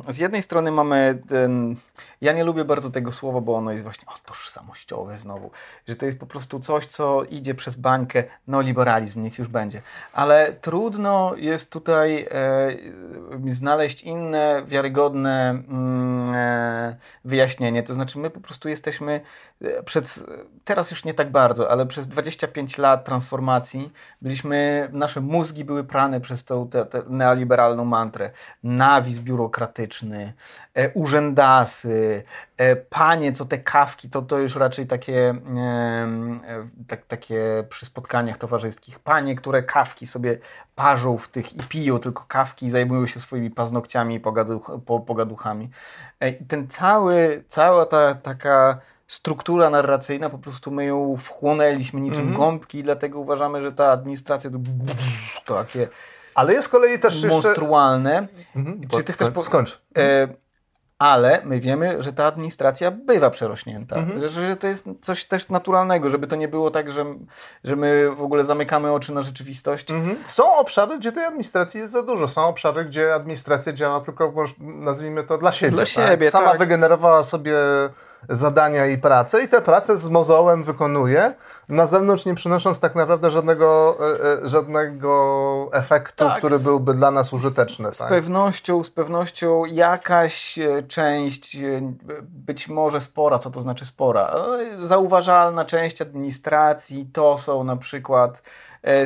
yy, z jednej strony mamy ten, ja nie lubię bardzo tego słowa, bo ono jest właśnie o, tożsamościowe znowu, że to jest po prostu coś, co idzie przez bańkę, no liberalizm, niech już będzie. Ale trudno jest tutaj yy, znaleźć inne wiarygodne yy, wyjaśnienie. To znaczy my po prostu jesteśmy przed, teraz już nie tak bardzo, ale przez dwadzieścia pięć lat transformacji, byliśmy, nasze mózgi były prane przez tą te, te neoliberalną mantrę. Nawis biurokratyczny, e, urzędasy, e, panie, co te kawki, to, to już raczej takie, e, tak, takie przy spotkaniach towarzyskich. Panie, które kawki sobie parzą w tych i piją tylko kawki i zajmują się swoimi paznokciami i pogaduch, po, pogaduchami. E, I ten cały, cała ta taka struktura narracyjna, po prostu my ją wchłonęliśmy niczym mm-hmm. gąbki i dlatego uważamy, że ta administracja to takie ale jest z kolei też monstrualne. Jeszcze... Mm-hmm. Czy ty chcesz... Po... Skończ. E, ale my wiemy, że ta administracja bywa przerośnięta, mhm. że, że to jest coś też naturalnego, żeby to nie było tak, że, że my w ogóle zamykamy oczy na rzeczywistość. Mhm. Są obszary, gdzie tej administracji jest za dużo, są obszary, gdzie administracja działa tylko, nazwijmy to, dla siebie. Dla tak? siebie Sama tak. wygenerowała sobie zadania i pracę i te prace z mozołem wykonuje, na zewnątrz nie przynosząc tak naprawdę żadnego, żadnego efektu, tak, który byłby dla nas użyteczny. Z tak? pewnością, z pewnością jakaś część, być może spora, co to znaczy spora, zauważalna część administracji to są na przykład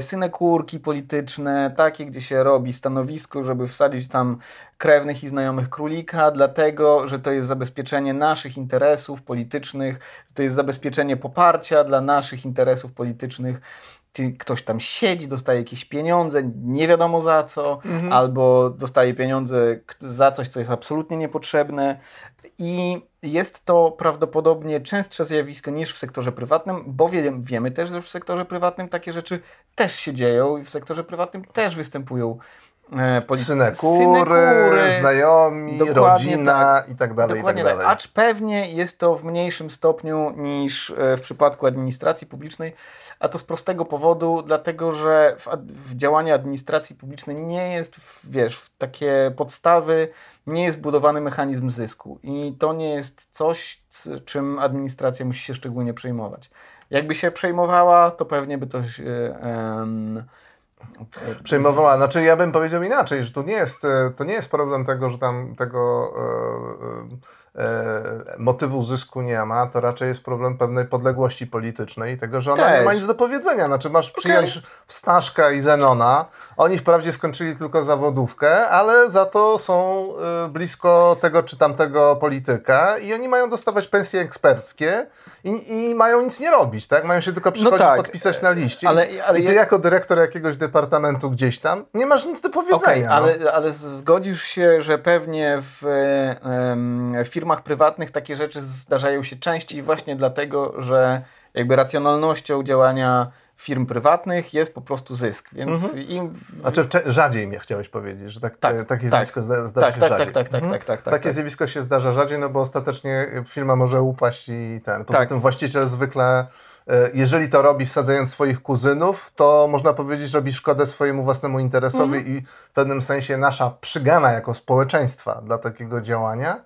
synekurki polityczne, takie, gdzie się robi stanowisko, żeby wsadzić tam krewnych i znajomych królika, dlatego, że to jest zabezpieczenie naszych interesów politycznych, to jest zabezpieczenie poparcia dla naszych interesów politycznych. Ktoś tam siedzi, dostaje jakieś pieniądze, nie wiadomo za co, mhm. albo dostaje pieniądze za coś, co jest absolutnie niepotrzebne. I jest to prawdopodobnie częstsze zjawisko niż w sektorze prywatnym, bo wiemy, wiemy też, że w sektorze prywatnym takie rzeczy też się dzieją i w sektorze prywatnym też występują Polity- synekury, synekury, znajomi, rodzina tak, i tak dalej. Dokładnie i tak dalej. Tak. Acz pewnie jest to w mniejszym stopniu niż w przypadku administracji publicznej, a to z prostego powodu, dlatego że w, w działanie administracji publicznej nie jest, wiesz, w takie podstawy, nie jest budowany mechanizm zysku i to nie jest coś, czym administracja musi się szczególnie przejmować. Jakby się przejmowała, to pewnie by to się... Um, Przejmowała. Znaczy ja bym powiedział inaczej, że tu nie jest, to nie jest problem tego, że tam tego e, e, motywu zysku nie ma, to raczej jest problem pewnej podległości politycznej i tego, że ona Też. nie ma nic do powiedzenia. Znaczy masz okay. przyjaźń Staszka i Zenona, oni wprawdzie skończyli tylko zawodówkę, ale za to są blisko tego czy tamtego polityka i oni mają dostawać pensje eksperckie i, i mają nic nie robić, tak? Mają się tylko przychodzić, no tak, podpisać na liście. Ale, ale I ty ja... jako dyrektor jakiegoś departamentu gdzieś tam nie masz nic do powiedzenia. Okay, ale, no. ale zgodzisz się, że pewnie w um, firmach prywatnych takie rzeczy zdarzają się częściej właśnie dlatego, że jakby racjonalnością działania firm prywatnych jest po prostu zysk, więc mhm. im... Znaczy cze- rzadziej mnie chciałeś powiedzieć, że tak, tak, takie tak, zjawisko zda- zdarza tak, się tak, rzadziej. Tak, tak, tak, mhm. tak, tak, tak. Takie tak. zjawisko się zdarza rzadziej, no bo ostatecznie firma może upaść i ten. Poza tak. tym właściciel zwykle, jeżeli to robi wsadzając swoich kuzynów, to można powiedzieć, robi szkodę swojemu własnemu interesowi mhm. i w pewnym sensie nasza przygana jako społeczeństwa dla takiego działania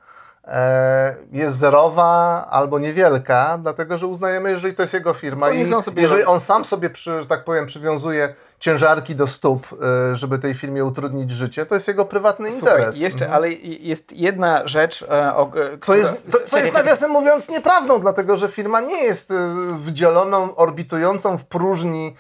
jest zerowa albo niewielka, dlatego że uznajemy, jeżeli to jest jego firma to i on jeżeli robi. on sam sobie, przy, tak powiem, przywiązuje ciężarki do stóp, żeby tej firmie utrudnić życie, to jest jego prywatny Słuchaj, interes. jeszcze, mhm. ale jest jedna rzecz, o, która... co jest, to, co czekaj, jest nawiasem czekaj. mówiąc nieprawdą, dlatego że firma nie jest wdzieloną, orbitującą w próżni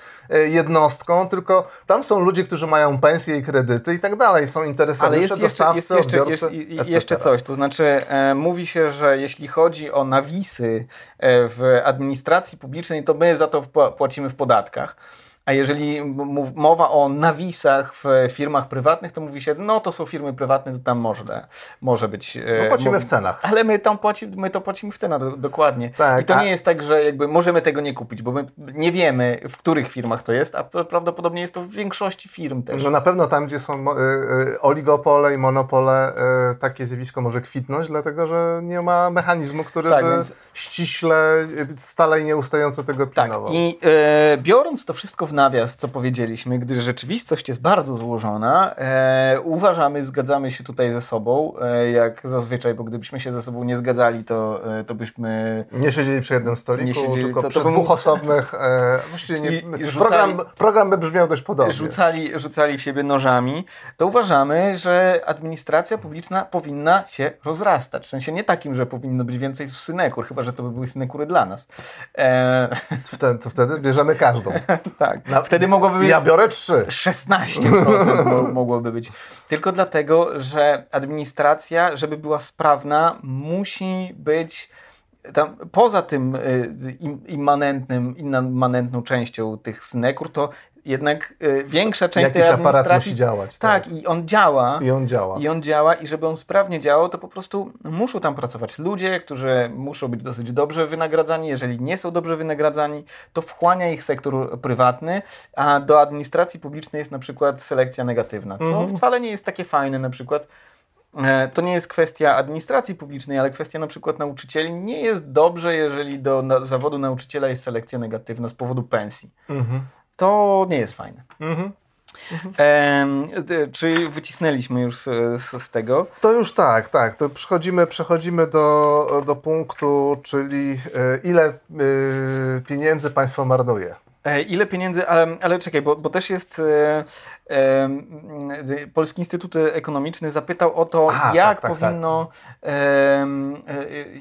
jednostką, tylko tam są ludzie, którzy mają pensje i kredyty i tak dalej, są interesariusze, dostawcy, odbiorcy, jest jeszcze, jeszcze coś, to znaczy e, mówi się, że jeśli chodzi o nawisy e, w administracji publicznej, to my za to płacimy w podatkach. A jeżeli mowa o nawisach w firmach prywatnych, to mówi się, no to są firmy prywatne, to tam może, może być... No płacimy mo- w cenach. Ale my, tam płaci, my to płacimy w cenach, do, dokładnie. Tak, I to a... nie jest tak, że jakby możemy tego nie kupić, bo my nie wiemy, w których firmach to jest, a prawdopodobnie jest to w większości firm też. No na pewno tam, gdzie są y, oligopole i monopole, y, takie zjawisko może kwitnąć, dlatego że nie ma mechanizmu, który tak, by więc... ściśle, stale i nieustająco tego pilnował. Tak, i y, biorąc to wszystko w nawias, co powiedzieliśmy, gdyż rzeczywistość jest bardzo złożona. E, uważamy, zgadzamy się tutaj ze sobą, e, jak zazwyczaj, bo gdybyśmy się ze sobą nie zgadzali, to, e, to byśmy... Nie siedzieli przy jednym stoliku, nie siedzieli, tylko to, to przy bym... dwóch osobnych. E, właściwie nie, I, rzucali, program, program by brzmiał dość podobnie. Rzucali, rzucali w siebie nożami. To uważamy, że administracja publiczna powinna się rozrastać. W sensie nie takim, że powinno być więcej synekur, chyba że to by były synekury dla nas. E... Wtedy, to wtedy bierzemy każdą. Tak. Na, Wtedy mogłoby być... Ja biorę trzy. szesnaście procent mogłoby być. Tylko dlatego, że administracja, żeby była sprawna, musi być tam, poza tym im, immanentnym, immanentną częścią tych synekur, to jednak y, większa część Jakiś tej administracji... aparat musi działać. Tak, tak, i on działa. I on działa. I on działa i żeby on sprawnie działał, to po prostu muszą tam pracować ludzie, którzy muszą być dosyć dobrze wynagradzani. Jeżeli nie są dobrze wynagradzani, to wchłania ich sektor prywatny, a do administracji publicznej jest na przykład selekcja negatywna, co mm-hmm. wcale nie jest takie fajne na przykład. to nie jest kwestia administracji publicznej, ale kwestia na przykład nauczycieli. Nie jest dobrze, jeżeli do na- zawodu nauczyciela jest selekcja negatywna z powodu pensji. Mhm. To nie jest fajne. Mhm. Mhm. E, czy wycisnęliśmy już z, z tego? To już tak, tak. To przechodzimy, przechodzimy do, do punktu, czyli ile y, pieniędzy państwo marnuje. Ile pieniędzy, ale, ale czekaj, bo, bo też jest e, e, Polski Instytut Ekonomiczny zapytał o to, Aha, jak, tak, powinno, tak, tak. E, e,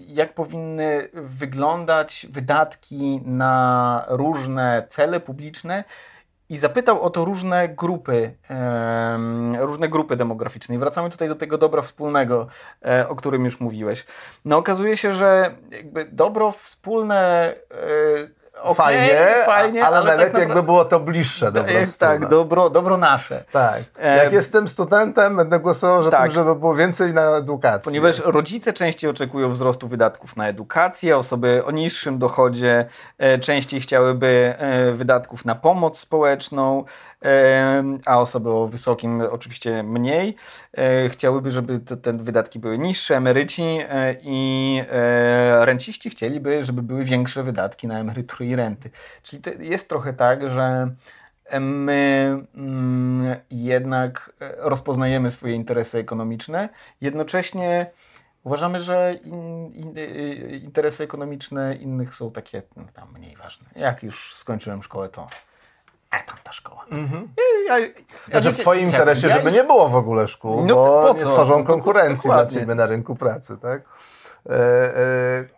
jak powinny wyglądać wydatki na różne cele publiczne i zapytał o to różne grupy, e, różne grupy demograficzne. I wracamy tutaj do tego dobra wspólnego, e, o którym już mówiłeś. No okazuje się, że jakby dobro wspólne... E, Okay, fajnie, fajnie, ale, ale najlepiej tak naprawdę... jakby było to bliższe dobro jest, wspólne. Tak, dobro, dobro nasze. Tak. Jak ehm... jestem studentem, będę głosował za tak. tym, żeby było więcej na edukację. Ponieważ rodzice częściej oczekują wzrostu wydatków na edukację, osoby o niższym dochodzie e, częściej chciałyby e, wydatków na pomoc społeczną, e, a osoby o wysokim oczywiście mniej. E, chciałyby, żeby te, te wydatki były niższe, emeryci e, i e, renciści chcieliby, żeby były większe wydatki na emeryturę i renty. Czyli to jest trochę tak, że my mm, jednak rozpoznajemy swoje interesy ekonomiczne, jednocześnie uważamy, że in, in, interesy ekonomiczne innych są takie no, tam mniej ważne. Jak już skończyłem szkołę, to e, tam ta szkoła. Mm-hmm. Ja, ja, ja, znaczy w twoim interesie, ja żeby już... nie było w ogóle szkół, no, bo po co? Nie tworzą konkurencji no, dla ciebie na rynku pracy, tak?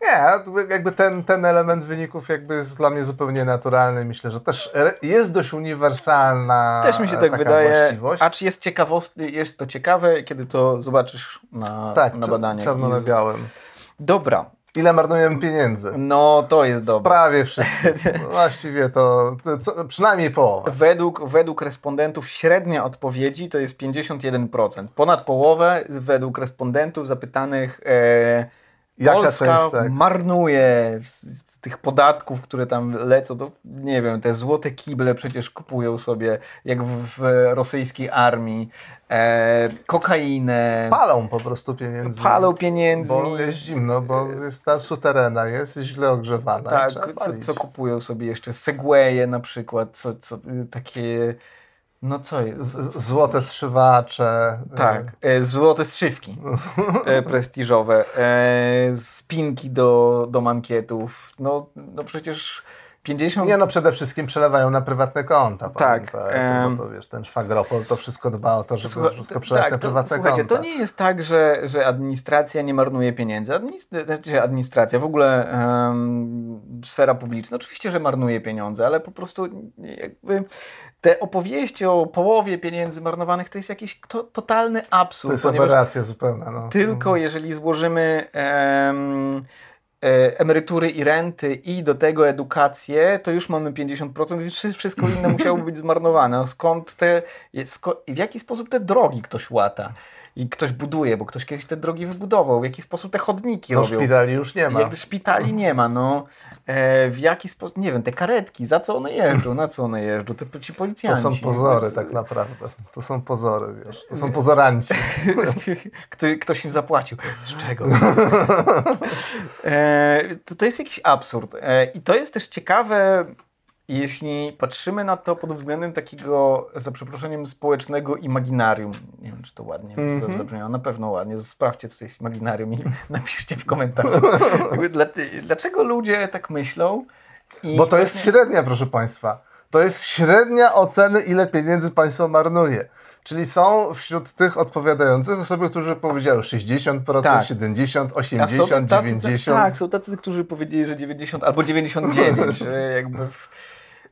Nie, jakby ten, ten element wyników jakby jest dla mnie zupełnie naturalny. Myślę, że też jest dość uniwersalna Też mi się tak wydaje, właściwość. Acz jest, jest to ciekawe, kiedy to zobaczysz na, tak, na badaniach. Czarno na białym. Dobra. Ile marnujemy pieniędzy? No to jest dobre. Prawie wszystko. Właściwie to, to co, przynajmniej połowę. Według, według respondentów średnia odpowiedzi to jest pięćdziesiąt jeden procent. Ponad połowę według respondentów zapytanych... E, Jaka Polska część, tak? marnuje tych podatków, które tam lecą, to nie wiem, te złote kible przecież kupują sobie, jak w, w rosyjskiej armii, e, kokainę. Palą po prostu pieniędzmi. Palą pieniędzmi. Bo jest zimno, bo jest ta suterena jest źle ogrzewana. Tak, co, co kupują sobie jeszcze? Segwaye na przykład, co, co, takie... No co jest? Co, co? Złote zszywacze. Tak, e, złote zszywki e, prestiżowe, e, spinki do, do mankietów. No, no przecież pięćdziesiąt... Nie, no przede wszystkim przelewają na prywatne konta. Tak. Pamiętaj, e... to, wiesz, ten szwagropol to wszystko dba o to, żeby Słuch... wszystko przelewać tak, na prywatne to, konta. Słuchajcie, to nie jest tak, że, że administracja nie marnuje pieniędzy. Administracja, administracja w ogóle um, sfera publiczna, oczywiście, że marnuje pieniądze, ale po prostu jakby... Te opowieści o połowie pieniędzy marnowanych to jest jakiś to, totalny absurd. To jest aberracja zupełna. No. Tylko mhm. jeżeli złożymy em, e, emerytury i renty i do tego edukację, to już mamy pięćdziesiąt procent, więc wszystko inne musiałoby być zmarnowane. Skąd te, sko, w jaki sposób te drogi ktoś łata? I ktoś buduje, bo ktoś kiedyś te drogi wybudował. W jaki sposób te chodniki no, robią? Szpitali już nie ma. Jak szpitali nie ma, no. E, w jaki sposób, nie wiem, te karetki, za co one jeżdżą, na co one jeżdżą, te, ci policjanci. To są pozory więc... tak naprawdę. To są pozory, wiesz. To są pozoranci. Kto, ktoś im zapłacił. Z czego? e, to, to jest jakiś absurd. E, I to jest też ciekawe... Jeśli patrzymy na to pod względem takiego, za przeproszeniem, społecznego imaginarium, nie wiem, czy to ładnie mm-hmm. zabrzmiało, na pewno ładnie, sprawdźcie, co to jest imaginarium i napiszcie w komentarzu. Dlaczego ludzie tak myślą? I Bo to właśnie... jest średnia, proszę Państwa. To jest średnia oceny, ile pieniędzy Państwo marnuje. Czyli są wśród tych odpowiadających osoby, którzy powiedziały sześćdziesiąt procent, tak. siedemdziesiąt procent, osiemdziesiąt procent, tacy, dziewięćdziesiąt procent. Tak, są tacy, którzy powiedzieli, że dziewięćdziesiąt procent albo dziewięćdziesiąt dziewięć procent. że jakby... W...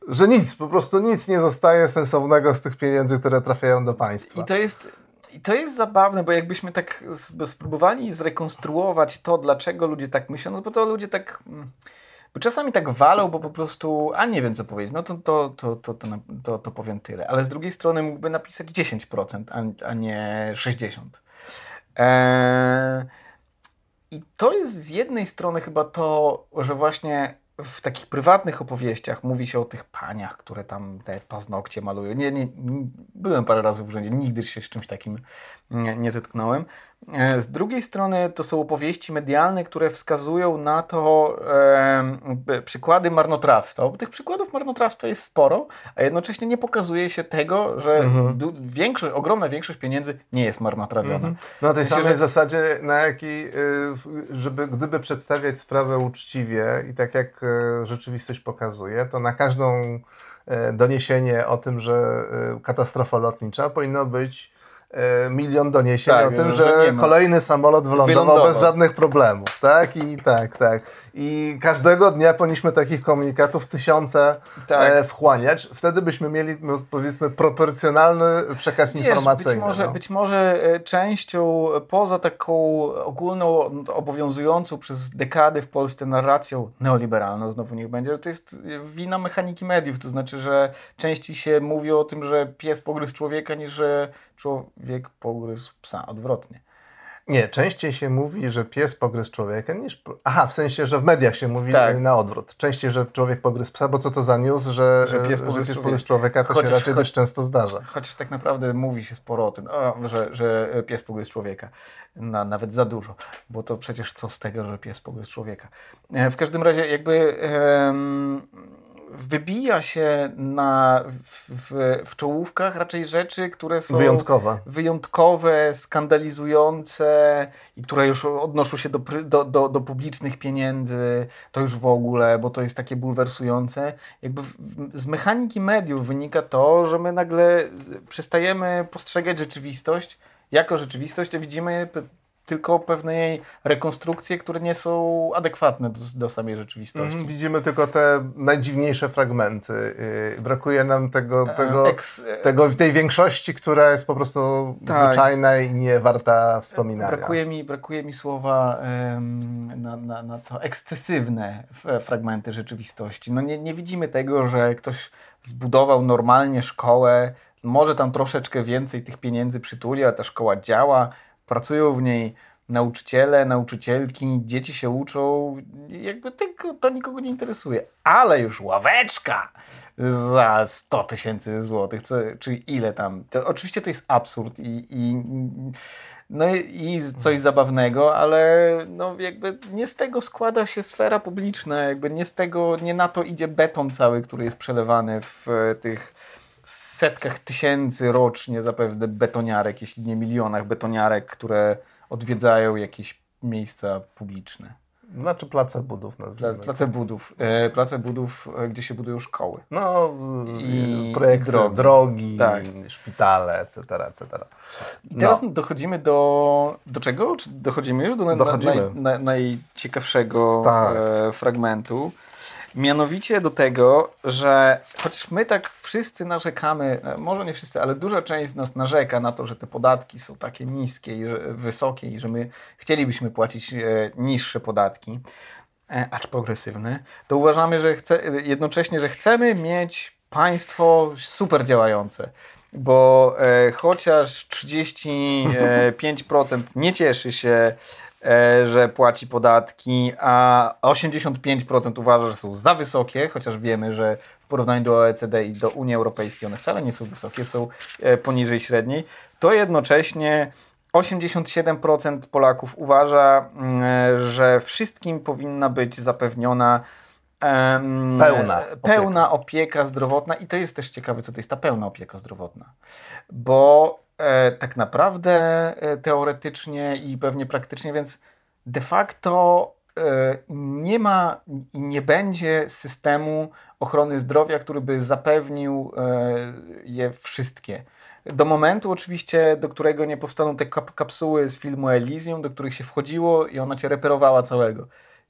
Że nic, po prostu nic nie zostaje sensownego z tych pieniędzy, które trafiają do państwa. I to jest, i to jest zabawne, bo jakbyśmy tak spróbowali zrekonstruować to, dlaczego ludzie tak myślą, no bo to ludzie tak... Bo czasami tak walą, bo po prostu, a nie wiem co powiedzieć, no to, to, to, to, to, to, to powiem tyle. Ale z drugiej strony mógłby napisać dziesięć procent, a, a nie sześćdziesiąt procent. Eee, I to jest z jednej strony chyba to, że właśnie w takich prywatnych opowieściach mówi się o tych paniach, które tam te paznokcie malują. Nie, nie, byłem parę razy w urzędzie, nigdy się z czymś takim nie, nie zetknąłem. Z drugiej strony to są opowieści medialne, które wskazują na to e, przykłady marnotrawstwa. Bo tych przykładów marnotrawstwa jest sporo, a jednocześnie nie pokazuje się tego, że mhm. du- większość, ogromna większość pieniędzy nie jest marnotrawiona. Mhm. Na tej samej zasadzie, na jakiej, żeby, gdyby przedstawiać sprawę uczciwie i tak jak rzeczywistość pokazuje, to na każdą doniesienie o tym, że katastrofa lotnicza powinno być milion doniesień tak, o tym, że, że kolejny samolot wylądował, wylądował bez żadnych problemów, tak? I tak, tak. I każdego dnia powinniśmy takich komunikatów tysiące tak. e, wchłaniać. Wtedy byśmy mieli, no, powiedzmy, proporcjonalny przekaz Wiesz, informacyjny. Być może, no. być może częścią poza taką ogólną, obowiązującą przez dekady w Polsce narracją neoliberalną, znowu niech będzie, że to jest wina mechaniki mediów. To znaczy, że częściej się mówi o tym, że pies pogryzł człowieka, niż że człowiek pogryzł psa. Odwrotnie. Nie, częściej się mówi, że pies pogryzł człowieka niż... Aha, w sensie, że w mediach się mówi tak. na odwrót. Częściej, że człowiek pogryzł psa, bo co to za news, że, że pies pogryzł człowieka, człowieka to chociaż, się raczej cho- dość często zdarza. Chociaż tak naprawdę mówi się sporo o tym, o, że, że pies pogryzł człowieka. No, nawet za dużo, bo to przecież co z tego, że pies pogryzł człowieka. W każdym razie jakby... Em, wybija się na, w, w, w czołówkach raczej rzeczy, które są wyjątkowe, wyjątkowe skandalizujące i które już odnoszą się do, do, do, do publicznych pieniędzy, to już w ogóle, bo to jest takie bulwersujące. Jakby w, w, z mechaniki mediów wynika to, że my nagle przestajemy postrzegać rzeczywistość jako rzeczywistość, a widzimy p- tylko pewne jej rekonstrukcje, które nie są adekwatne do, do samej rzeczywistości. Widzimy tylko te najdziwniejsze fragmenty. Brakuje nam tego, tego, Eks... tego tej większości, która jest po prostu tak. zwyczajna i nie warta wspominania. Brakuje mi, brakuje mi słowa ym, na, na, na to ekscesywne fragmenty rzeczywistości. No nie, nie widzimy tego, że ktoś zbudował normalnie szkołę, może tam troszeczkę więcej tych pieniędzy przytuli, a ta szkoła działa, pracują w niej nauczyciele, nauczycielki, dzieci się uczą, jakby tego, to nikogo nie interesuje. Ale już ławeczka za sto tysięcy złotych, czyli ile tam. To, oczywiście to jest absurd i, i, no i coś zabawnego, ale no jakby nie z tego składa się sfera publiczna, jakby nie z tego, nie na to idzie beton cały, który jest przelewany w tych setkach tysięcy rocznie zapewne betoniarek, jeśli nie milionach betoniarek, które odwiedzają jakieś miejsca publiczne. Znaczy place budów nazwijmy. Place budów, e, place budów, gdzie się budują szkoły. No, i, projekty, i drogi, drogi tak. szpitale, et cetera, et cetera. I teraz no. dochodzimy do... Do czego? Czy dochodzimy już do na, dochodzimy. Na, na, na, najciekawszego tak. e, fragmentu. Mianowicie do tego, że chociaż my tak wszyscy narzekamy, może nie wszyscy, ale duża część z nas narzeka na to, że te podatki są takie niskie i wysokie i że my chcielibyśmy płacić niższe podatki, acz progresywne, to uważamy, że chce, jednocześnie, że chcemy mieć państwo super działające. Bo e, chociaż trzydzieści pięć procent nie cieszy się, e, że płaci podatki, a osiemdziesiąt pięć procent uważa, że są za wysokie, chociaż wiemy, że w porównaniu do O E C D i do Unii Europejskiej one wcale nie są wysokie, są e, poniżej średniej, to jednocześnie osiemdziesiąt siedem procent Polaków uważa, e, że wszystkim powinna być zapewniona Um, pełna, pełna opieka. opieka zdrowotna i to jest też ciekawe, co to jest ta pełna opieka zdrowotna, bo e, tak naprawdę e, teoretycznie i pewnie praktycznie, więc de facto e, nie ma i nie będzie systemu ochrony zdrowia, który by zapewnił e, je wszystkie. Do momentu oczywiście, do którego nie powstaną te kap- kapsuły z filmu Elysium, do których się wchodziło i ona cię reperowała całego.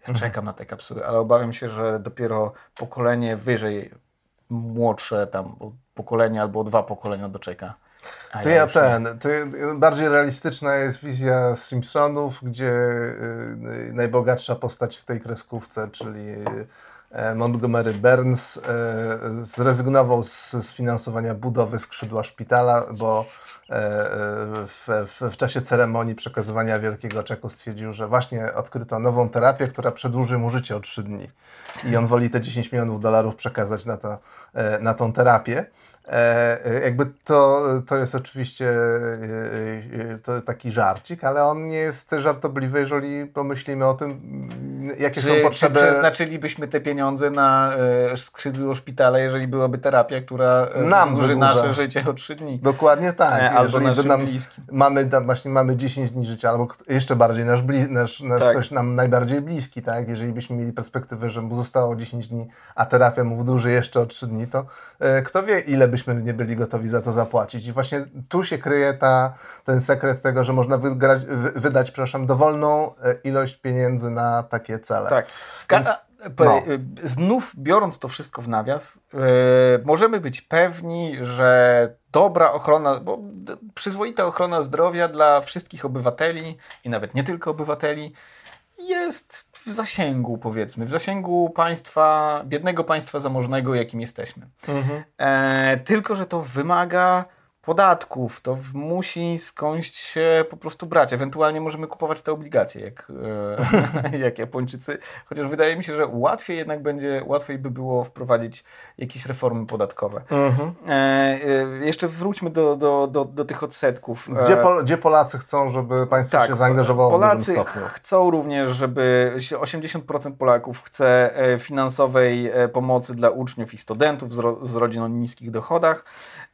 Ja czekam na te kapsuły, ale obawiam się, że dopiero pokolenie wyżej, młodsze tam pokolenie albo dwa pokolenia doczeka. To ja, ja ten, to bardziej realistyczna jest wizja Simpsonów, gdzie yy, najbogatsza postać w tej kreskówce, czyli Montgomery Burns zrezygnował z sfinansowania budowy skrzydła szpitala, bo w, w, w czasie ceremonii przekazywania wielkiego czeku stwierdził, że właśnie odkryto nową terapię, która przedłuży mu życie o trzy dni. I on woli te dziesięć milionów dolarów przekazać na, to, na tą terapię. E, jakby to, to jest oczywiście e, e, to taki żarcik, ale on nie jest żartobliwy, jeżeli pomyślimy o tym, jakie czy, są potrzeby. Czy przeznaczylibyśmy te pieniądze na e, skrzydło szpitala, jeżeli byłaby terapia, która wydłuży nasze życie o trzy dni? Dokładnie tak. Nie, albo jeżeli by nam, mamy, tam właśnie mamy dziesięć dni życia, albo jeszcze bardziej nasz, bli, nasz, nasz tak. ktoś nam najbardziej bliski, tak? Jeżeli byśmy mieli perspektywę, że mu zostało dziesięć dni, a terapia mu wydłuży jeszcze o trzy dni, to e, kto wie, ile by byśmy nie byli gotowi za to zapłacić. I właśnie tu się kryje ta, ten sekret tego, że można wygrać, wydać przepraszam, dowolną ilość pieniędzy na takie cele. Tak. Więc, no. Znów biorąc to wszystko w nawias, yy, możemy być pewni, że dobra ochrona, bo przyzwoita ochrona zdrowia dla wszystkich obywateli i nawet nie tylko obywateli jest w zasięgu, powiedzmy, w zasięgu państwa, biednego państwa zamożnego, jakim jesteśmy. Mhm. E, tylko, że to wymaga podatków, to w, musi skądś się po prostu brać. Ewentualnie możemy kupować te obligacje, jak, e, jak Japończycy. Chociaż wydaje mi się, że łatwiej jednak będzie, łatwiej by było wprowadzić jakieś reformy podatkowe. Mhm. E, e, jeszcze wróćmy do, do, do, do tych odsetków. Gdzie, po, gdzie Polacy chcą, żeby państwo tak, się zaangażowało Polacy w dużym stopniu? Polacy chcą również, żeby osiemdziesiąt procent Polaków chce finansowej pomocy dla uczniów i studentów z, ro, z rodzin o niskich dochodach.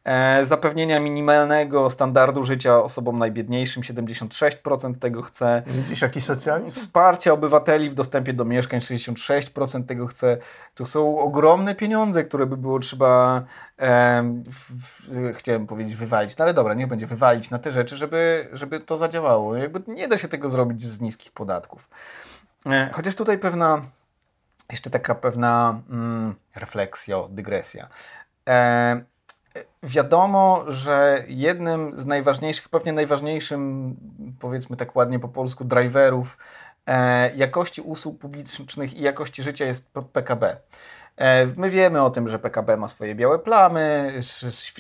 E, zapewnienia minimalnego standardu życia osobom najbiedniejszym, siedemdziesiąt sześć procent tego chce. Dziś jakiś socjalizm? Wsparcie obywateli w dostępie do mieszkań, sześćdziesiąt sześć procent tego chce. To są ogromne pieniądze, które by było trzeba, e, w, w, chciałem powiedzieć wywalić, no ale dobra, niech będzie wywalić na te rzeczy, żeby, żeby to zadziałało. Jakby nie da się tego zrobić z niskich podatków. E, chociaż tutaj pewna, jeszcze taka pewna mm, refleksja, dygresja. E, Wiadomo, że jednym z najważniejszych, pewnie najważniejszym, powiedzmy tak ładnie po polsku, driverów e, jakości usług publicznych i jakości życia jest P K B. E, my wiemy o tym, że P K B ma swoje białe plamy,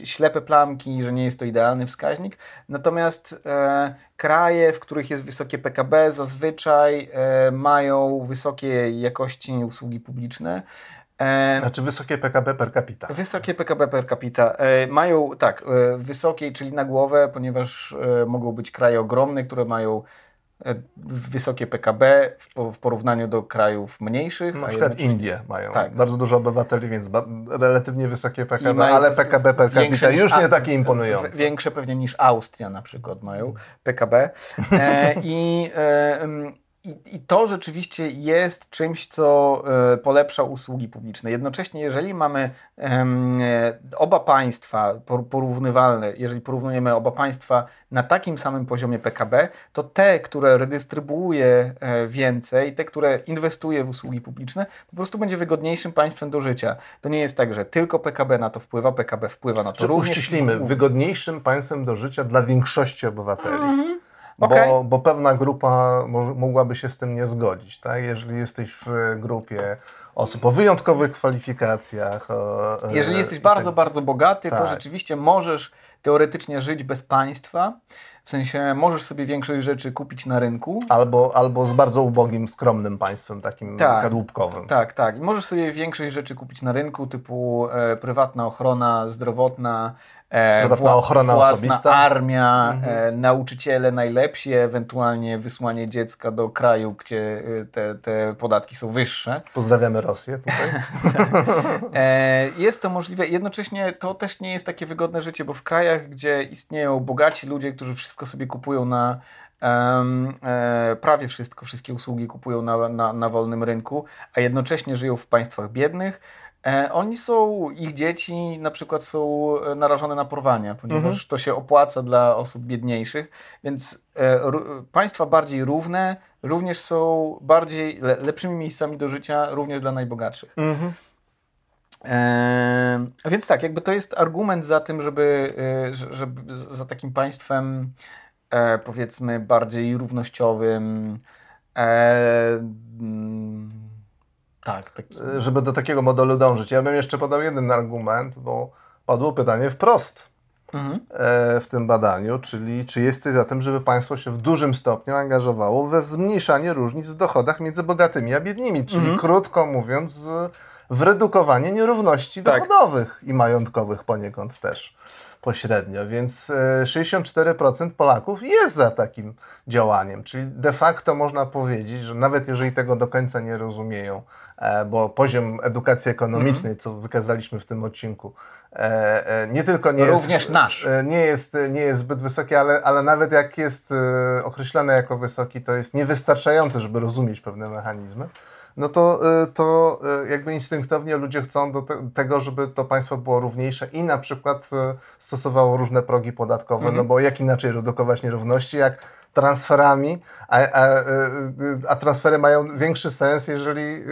ślepe plamki, że nie jest to idealny wskaźnik. Natomiast e, kraje, w których jest wysokie P K B, zazwyczaj e, mają wysokiej jakości usługi publiczne. E, znaczy wysokie P K B per capita. Wysokie P K B per capita. E, mają, tak, e, wysokiej, czyli na głowę, ponieważ e, mogą być kraje ogromne, które mają e, wysokie P K B w, w porównaniu do krajów mniejszych. Na przykład Indie mają tak. bardzo dużo obywateli, więc ba, relatywnie wysokie P K B, ale P K B per capita już a, nie takie imponujące. W, większe pewnie niż Austria na przykład mają P K B. E, i... E, m, I to rzeczywiście jest czymś, co polepsza usługi publiczne. Jednocześnie, jeżeli mamy oba państwa porównywalne, jeżeli porównujemy oba państwa na takim samym poziomie P K B, to te, które redystrybuuje więcej, te, które inwestuje w usługi publiczne, po prostu będzie wygodniejszym państwem do życia. To nie jest tak, że tylko P K B na to wpływa, P K B wpływa na to Czy również. Uściślimy, wygodniejszym państwem do życia dla większości obywateli. Mm-hmm. Okay. Bo, bo pewna grupa mo- mogłaby się z tym nie zgodzić, tak? Jeżeli jesteś w grupie osób o wyjątkowych kwalifikacjach. O, Jeżeli e, jesteś bardzo, tak. bardzo bogaty, tak. to rzeczywiście możesz teoretycznie żyć bez państwa. W sensie możesz sobie większość rzeczy kupić na rynku. Albo, albo z bardzo ubogim, skromnym państwem, takim tak, kadłubkowym. Tak, tak. I możesz sobie większość rzeczy kupić na rynku, typu e, prywatna ochrona zdrowotna, e, prywatna wła- ochrona własna osobista. Armia, mhm. e, nauczyciele najlepsi, ewentualnie wysłanie dziecka do kraju, gdzie te, te podatki są wyższe. Pozdrawiamy Rosję tutaj. tak. e, jest to możliwe. Jednocześnie to też nie jest takie wygodne życie, bo w krajach, gdzie istnieją bogaci ludzie, którzy wszyscy sobie kupują na um, e, prawie wszystko, wszystkie usługi kupują na, na, na wolnym rynku, a jednocześnie żyją w państwach biednych. E, oni są, ich dzieci na przykład są narażone na porwania, ponieważ mm-hmm. to się opłaca dla osób biedniejszych, więc e, r, państwa bardziej równe również są bardziej le, lepszymi miejscami do życia również dla najbogatszych. Mm-hmm. Eee, więc tak, jakby to jest argument za tym, żeby, żeby za takim państwem e, powiedzmy bardziej równościowym, e, tak, tak, żeby do takiego modelu dążyć. Ja bym jeszcze podał jeden argument, bo padło pytanie wprost mhm. w tym badaniu, czyli czy jesteś za tym, żeby państwo się w dużym stopniu angażowało we zmniejszanie różnic w dochodach między bogatymi a biednymi, czyli mhm. krótko mówiąc w redukowanie nierówności tak. dochodowych i majątkowych poniekąd też pośrednio, więc sześćdziesiąt cztery procent Polaków jest za takim działaniem, czyli de facto można powiedzieć, że nawet jeżeli tego do końca nie rozumieją, bo poziom edukacji ekonomicznej, mm-hmm. co wykazaliśmy w tym odcinku, nie tylko nie Również jest, nasz. Nie jest, nie jest zbyt wysoki, ale, ale nawet jak jest określane jako wysoki, to jest niewystarczające, żeby rozumieć pewne mechanizmy. No to, to jakby instynktownie ludzie chcą do te, tego, żeby to państwo było równiejsze i na przykład stosowało różne progi podatkowe, mhm. no bo jak inaczej redukować nierówności, jak transferami, a, a, a transfery mają większy sens, jeżeli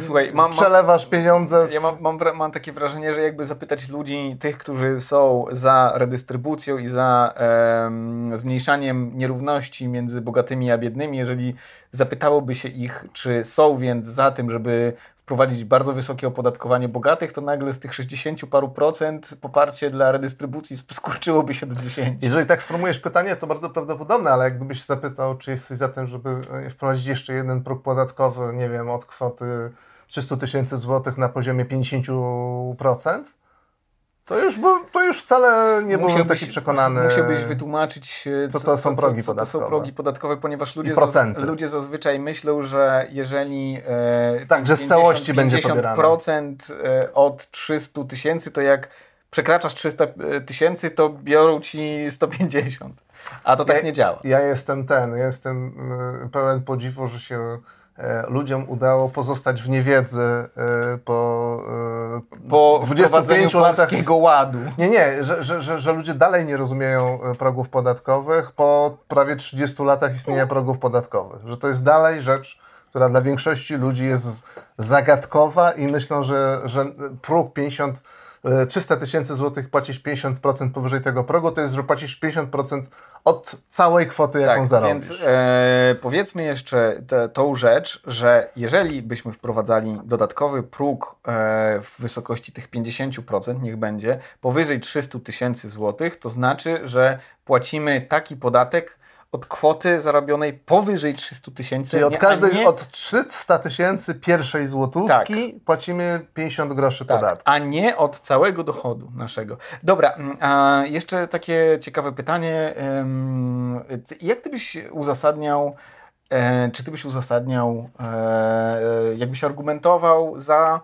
Słuchaj, mam, przelewasz pieniądze. Z... Ja mam, mam, mam takie wrażenie, że jakby zapytać ludzi, tych, którzy są za redystrybucją i za e, zmniejszaniem nierówności między bogatymi a biednymi, jeżeli zapytałoby się ich, czy są więc za tym, żeby prowadzić bardzo wysokie opodatkowanie bogatych, to nagle z tych sześćdziesięciu paru procent poparcie dla redystrybucji skurczyłoby się do dziesięciu. Jeżeli tak sformułujesz pytanie, to bardzo prawdopodobne, ale jakbyś zapytał, czy jesteś za tym, żeby wprowadzić jeszcze jeden próg podatkowy, nie wiem, od kwoty trzystu tysięcy złotych na poziomie pięćdziesiąt procent, to już, był, to już wcale nie musiałbyś, byłem taki przekonany. Musiałbyś wytłumaczyć, co to są, co, progi, co, co to są progi podatkowe, ponieważ ludzie, zaz, ludzie zazwyczaj myślą, że jeżeli e, tak, że z całości będzie pobierane pięćdziesiąt procent od trzystu tysięcy, to jak przekraczasz trzysta tysięcy, to biorą ci sto pięćdziesiąt. A to tak ja, nie działa. Ja jestem ten, ja jestem pełen podziwu, że się ludziom udało pozostać w niewiedzy po, po dwudziestu pięciu latach Polskiego Ładu. Nie, nie, że, że, że, że ludzie dalej nie rozumieją progów podatkowych po prawie trzydziestu latach istnienia progów podatkowych. Że to jest dalej rzecz, która dla większości ludzi jest zagadkowa i myślą, że, że próg pięćdziesiąt trzysta tysięcy złotych płacisz pięćdziesiąt procent powyżej tego progu, to jest, że płacisz pięćdziesiąt procent od całej kwoty, jaką tak, zarobisz. Więc e, powiedzmy jeszcze te, tą rzecz, że jeżeli byśmy wprowadzali dodatkowy próg e, w wysokości tych pięćdziesiąt procent, niech będzie, powyżej trzystu tysięcy złotych, to znaczy, że płacimy taki podatek od kwoty zarobionej powyżej trzystu tysięcy. Czyli od nie, każdej, nie... od trzystu tysięcy pierwszej złotówki tak. płacimy pięćdziesiąt groszy tak, podatku. A nie od całego dochodu naszego. Dobra, a jeszcze takie ciekawe pytanie. Jak ty byś uzasadniał, czy ty byś uzasadniał, jakbyś argumentował za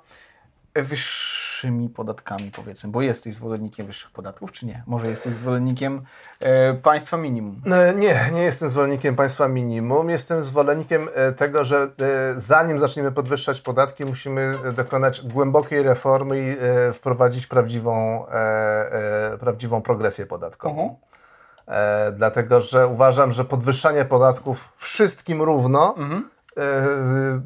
wyższymi podatkami, powiedzmy, bo jesteś zwolennikiem wyższych podatków, czy nie? Może jesteś zwolennikiem e, państwa minimum? Nie, nie jestem zwolennikiem państwa minimum. Jestem zwolennikiem tego, że e, zanim zaczniemy podwyższać podatki, musimy dokonać głębokiej reformy i e, wprowadzić prawdziwą, e, e, prawdziwą progresję podatkową. Mhm. E, dlatego, że uważam, że podwyższanie podatków wszystkim równo mhm.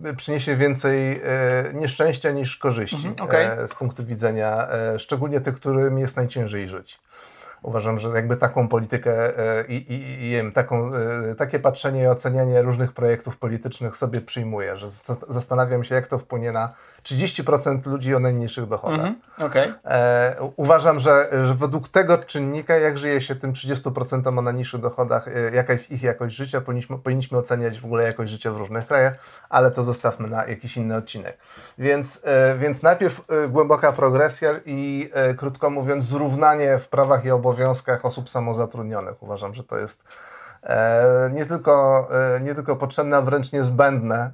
Yy, przyniesie więcej yy, nieszczęścia niż korzyści mm-hmm, okay. yy, z punktu widzenia yy, szczególnie tych, którym jest najciężej żyć. Uważam, że jakby taką politykę yy, i, i yy, taką, yy, takie patrzenie i ocenianie różnych projektów politycznych sobie przyjmuję, że z- zastanawiam się, jak to wpłynie na trzydzieści procent ludzi o najmniejszych dochodach. Mm-hmm, okay. yy, uważam, że, że według tego czynnika, jak żyje się tym trzydziestu procent o najniższych dochodach, yy, jaka jest ich jakość życia, powinniśmy, powinniśmy oceniać w ogóle jakość życia w różnych krajach, ale to zostawmy na jakiś inny odcinek. Więc, yy, więc najpierw yy, głęboka progresja i yy, krótko mówiąc zrównanie w prawach i obowiązkach osób samozatrudnionych. Uważam, że to jest nie tylko, nie tylko potrzebne, a wręcz niezbędne,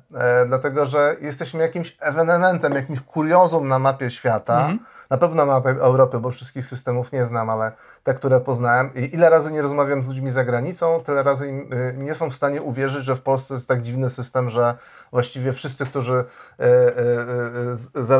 dlatego że jesteśmy jakimś ewenementem, jakimś kuriozum na mapie świata, mm-hmm. na pewno mapie Europy, bo wszystkich systemów nie znam, ale te, które poznałem. I ile razy nie rozmawiam z ludźmi za granicą, tyle razy im nie są w stanie uwierzyć, że w Polsce jest tak dziwny system, że właściwie wszyscy, którzy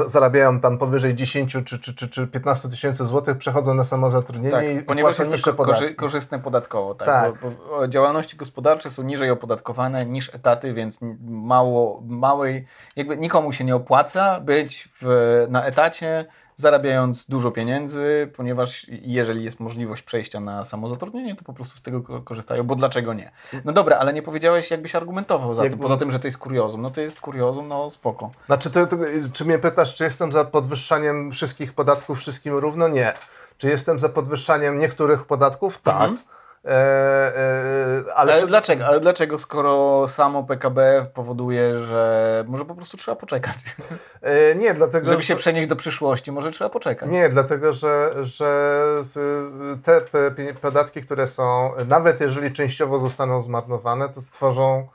zarabiają tam powyżej dziesięciu czy piętnastu tysięcy złotych, przechodzą na samozatrudnienie tak, i ponieważ jest to korzy- korzystne podatkowo. Tak, tak. Bo, bo działalności gospodarcze są niżej opodatkowane niż etaty, więc mało, małej, jakby nikomu się nie opłaca być w, na etacie, zarabiając dużo pieniędzy, ponieważ jeżeli jest możliwość przejścia na samozatrudnienie, to po prostu z tego korzystają, bo dlaczego nie? No dobra, ale nie powiedziałeś, jakbyś argumentował za Jak... tym, poza tym, że to jest kuriozum. No to jest kuriozum, no spoko. Znaczy, ty, ty, czy mnie pytasz, czy jestem za podwyższaniem wszystkich podatków wszystkim równo? Nie. Czy jestem za podwyższaniem niektórych podatków? Tak. Mhm. E, e, ale, ale, czy... dlaczego? ale dlaczego, skoro samo P K B powoduje, że może po prostu trzeba poczekać? E, nie, dlatego... Żeby się przenieść do przyszłości, może trzeba poczekać. Nie, dlatego, że, że te podatki, które są, nawet jeżeli częściowo zostaną zmarnowane, to stworzą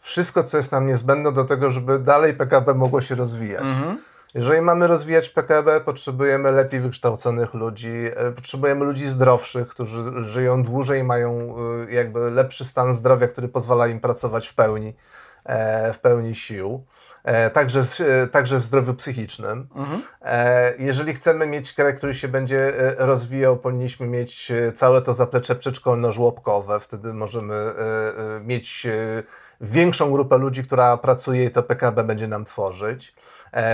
wszystko, co jest nam niezbędne do tego, żeby dalej P K B mogło się rozwijać. Mhm. Jeżeli mamy rozwijać P K B, potrzebujemy lepiej wykształconych ludzi, potrzebujemy ludzi zdrowszych, którzy żyją dłużej, mają jakby lepszy stan zdrowia, który pozwala im pracować w pełni, w pełni sił, także, także w zdrowiu psychicznym. Mhm. Jeżeli chcemy mieć kraj, który się będzie rozwijał, powinniśmy mieć całe to zaplecze przedszkolno-żłobkowe, wtedy możemy mieć większą grupę ludzi, która pracuje i to P K B będzie nam tworzyć.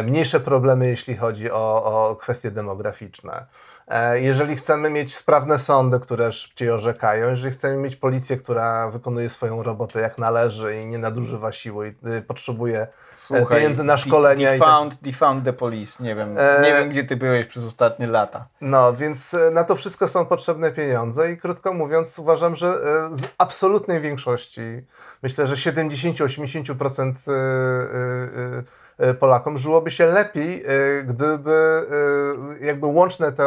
Mniejsze problemy, jeśli chodzi o, o kwestie demograficzne. Jeżeli chcemy mieć sprawne sądy, które szybciej orzekają, jeżeli chcemy mieć policję, która wykonuje swoją robotę jak należy i nie nadużywa siły i potrzebuje Słuchaj, pieniędzy na szkolenia. Defund, defund the police, nie wiem, e... nie wiem gdzie ty byłeś przez ostatnie lata. No, więc na to wszystko są potrzebne pieniądze i krótko mówiąc uważam, że z absolutnej większości, myślę, że siedemdziesiąt do osiemdziesięciu procent Polakom żyłoby się lepiej, gdyby jakby łączna ta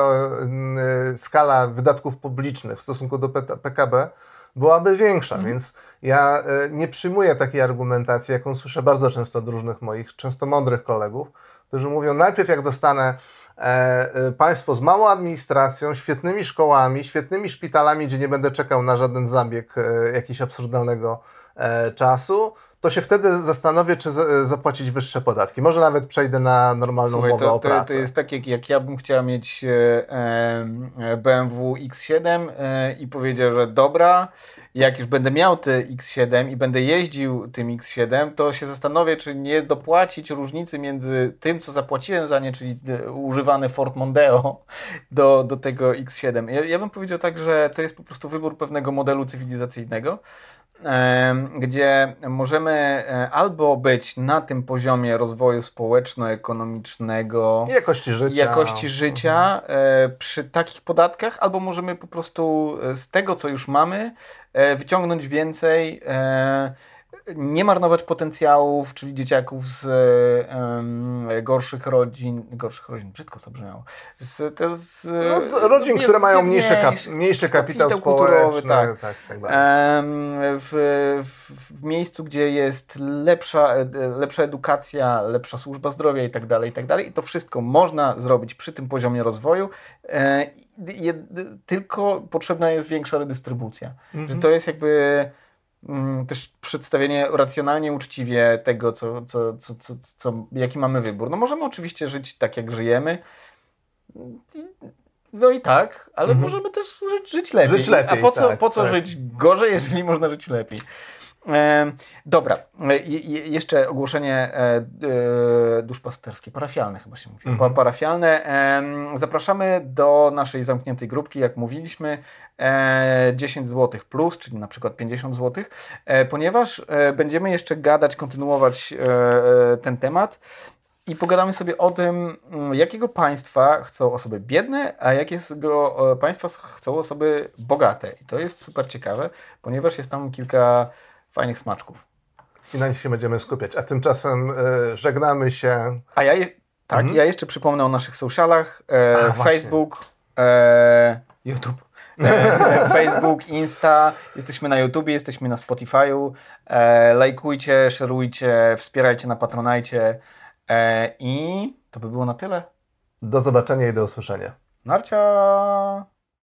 skala wydatków publicznych w stosunku do P K B byłaby większa, mhm. więc ja nie przyjmuję takiej argumentacji, jaką słyszę bardzo często od różnych moich, często mądrych kolegów, którzy mówią, najpierw jak dostanę państwo z małą administracją, świetnymi szkołami, świetnymi szpitalami, gdzie nie będę czekał na żaden zabieg jakiegoś absurdalnego czasu, to się wtedy zastanowię, czy zapłacić wyższe podatki. Może nawet przejdę na normalną Słuchaj, umowę to, o pracę. To, to jest tak, jak, jak ja bym chciała mieć e, B M W X siedem e, i powiedział, że dobra, jak już będę miał te X siedem i będę jeździł tym X siedem, to się zastanowię, czy nie dopłacić różnicy między tym, co zapłaciłem za nie, czyli używany Ford Mondeo do, do tego X siedem. Ja, ja bym powiedział tak, że to jest po prostu wybór pewnego modelu cywilizacyjnego, gdzie możemy albo być na tym poziomie rozwoju społeczno-ekonomicznego i jakości życia, jakości życia mhm. przy takich podatkach, albo możemy po prostu z tego, co już mamy, wyciągnąć więcej, nie marnować potencjałów, czyli dzieciaków z um, gorszych rodzin, gorszych rodzin, brzydko zabrzmiało, z, to z, no, z rodzin, no, które mają mniejszy, kap, mniejszy kapitał, kapitał społeczny, tak. Tak, tak w, w, w miejscu, gdzie jest lepsza, lepsza edukacja, lepsza służba zdrowia i tak dalej, i tak dalej. I to wszystko można zrobić przy tym poziomie rozwoju, e, je, tylko potrzebna jest większa redystrybucja. Mhm. Że to jest jakby... też przedstawienie racjonalnie, uczciwie tego, co, co, co, co, co, jaki mamy wybór. No możemy oczywiście żyć tak, jak żyjemy. No i tak, ale mhm. możemy też żyć, żyć lepiej. Żyć lepiej. A po co, tak, po co tak. żyć gorzej, jeżeli można żyć lepiej? E, dobra, e, jeszcze ogłoszenie e, e, duszpasterskie, parafialne chyba się mówi. Mhm. Parafialne. E, zapraszamy do naszej zamkniętej grupki, jak mówiliśmy, e, dziesięć złotych plus, czyli na przykład pięćdziesiąt złotych, e, ponieważ e, będziemy jeszcze gadać, kontynuować e, ten temat i pogadamy sobie o tym, jakiego państwa chcą osoby biedne, a jakiego państwa chcą osoby bogate. I to jest super ciekawe, ponieważ jest tam kilka fajnych smaczków. I na nich się będziemy skupiać. A tymczasem y, żegnamy się. A ja, je, tak, mhm. ja jeszcze przypomnę o naszych socialach. E, a, Facebook, e, YouTube, e, Facebook, Insta. Jesteśmy na YouTubie, jesteśmy na Spotify'u. E, lajkujcie, szerujcie, wspierajcie na Patronajcie. E, I to by było na tyle. Do zobaczenia i do usłyszenia. Narcia!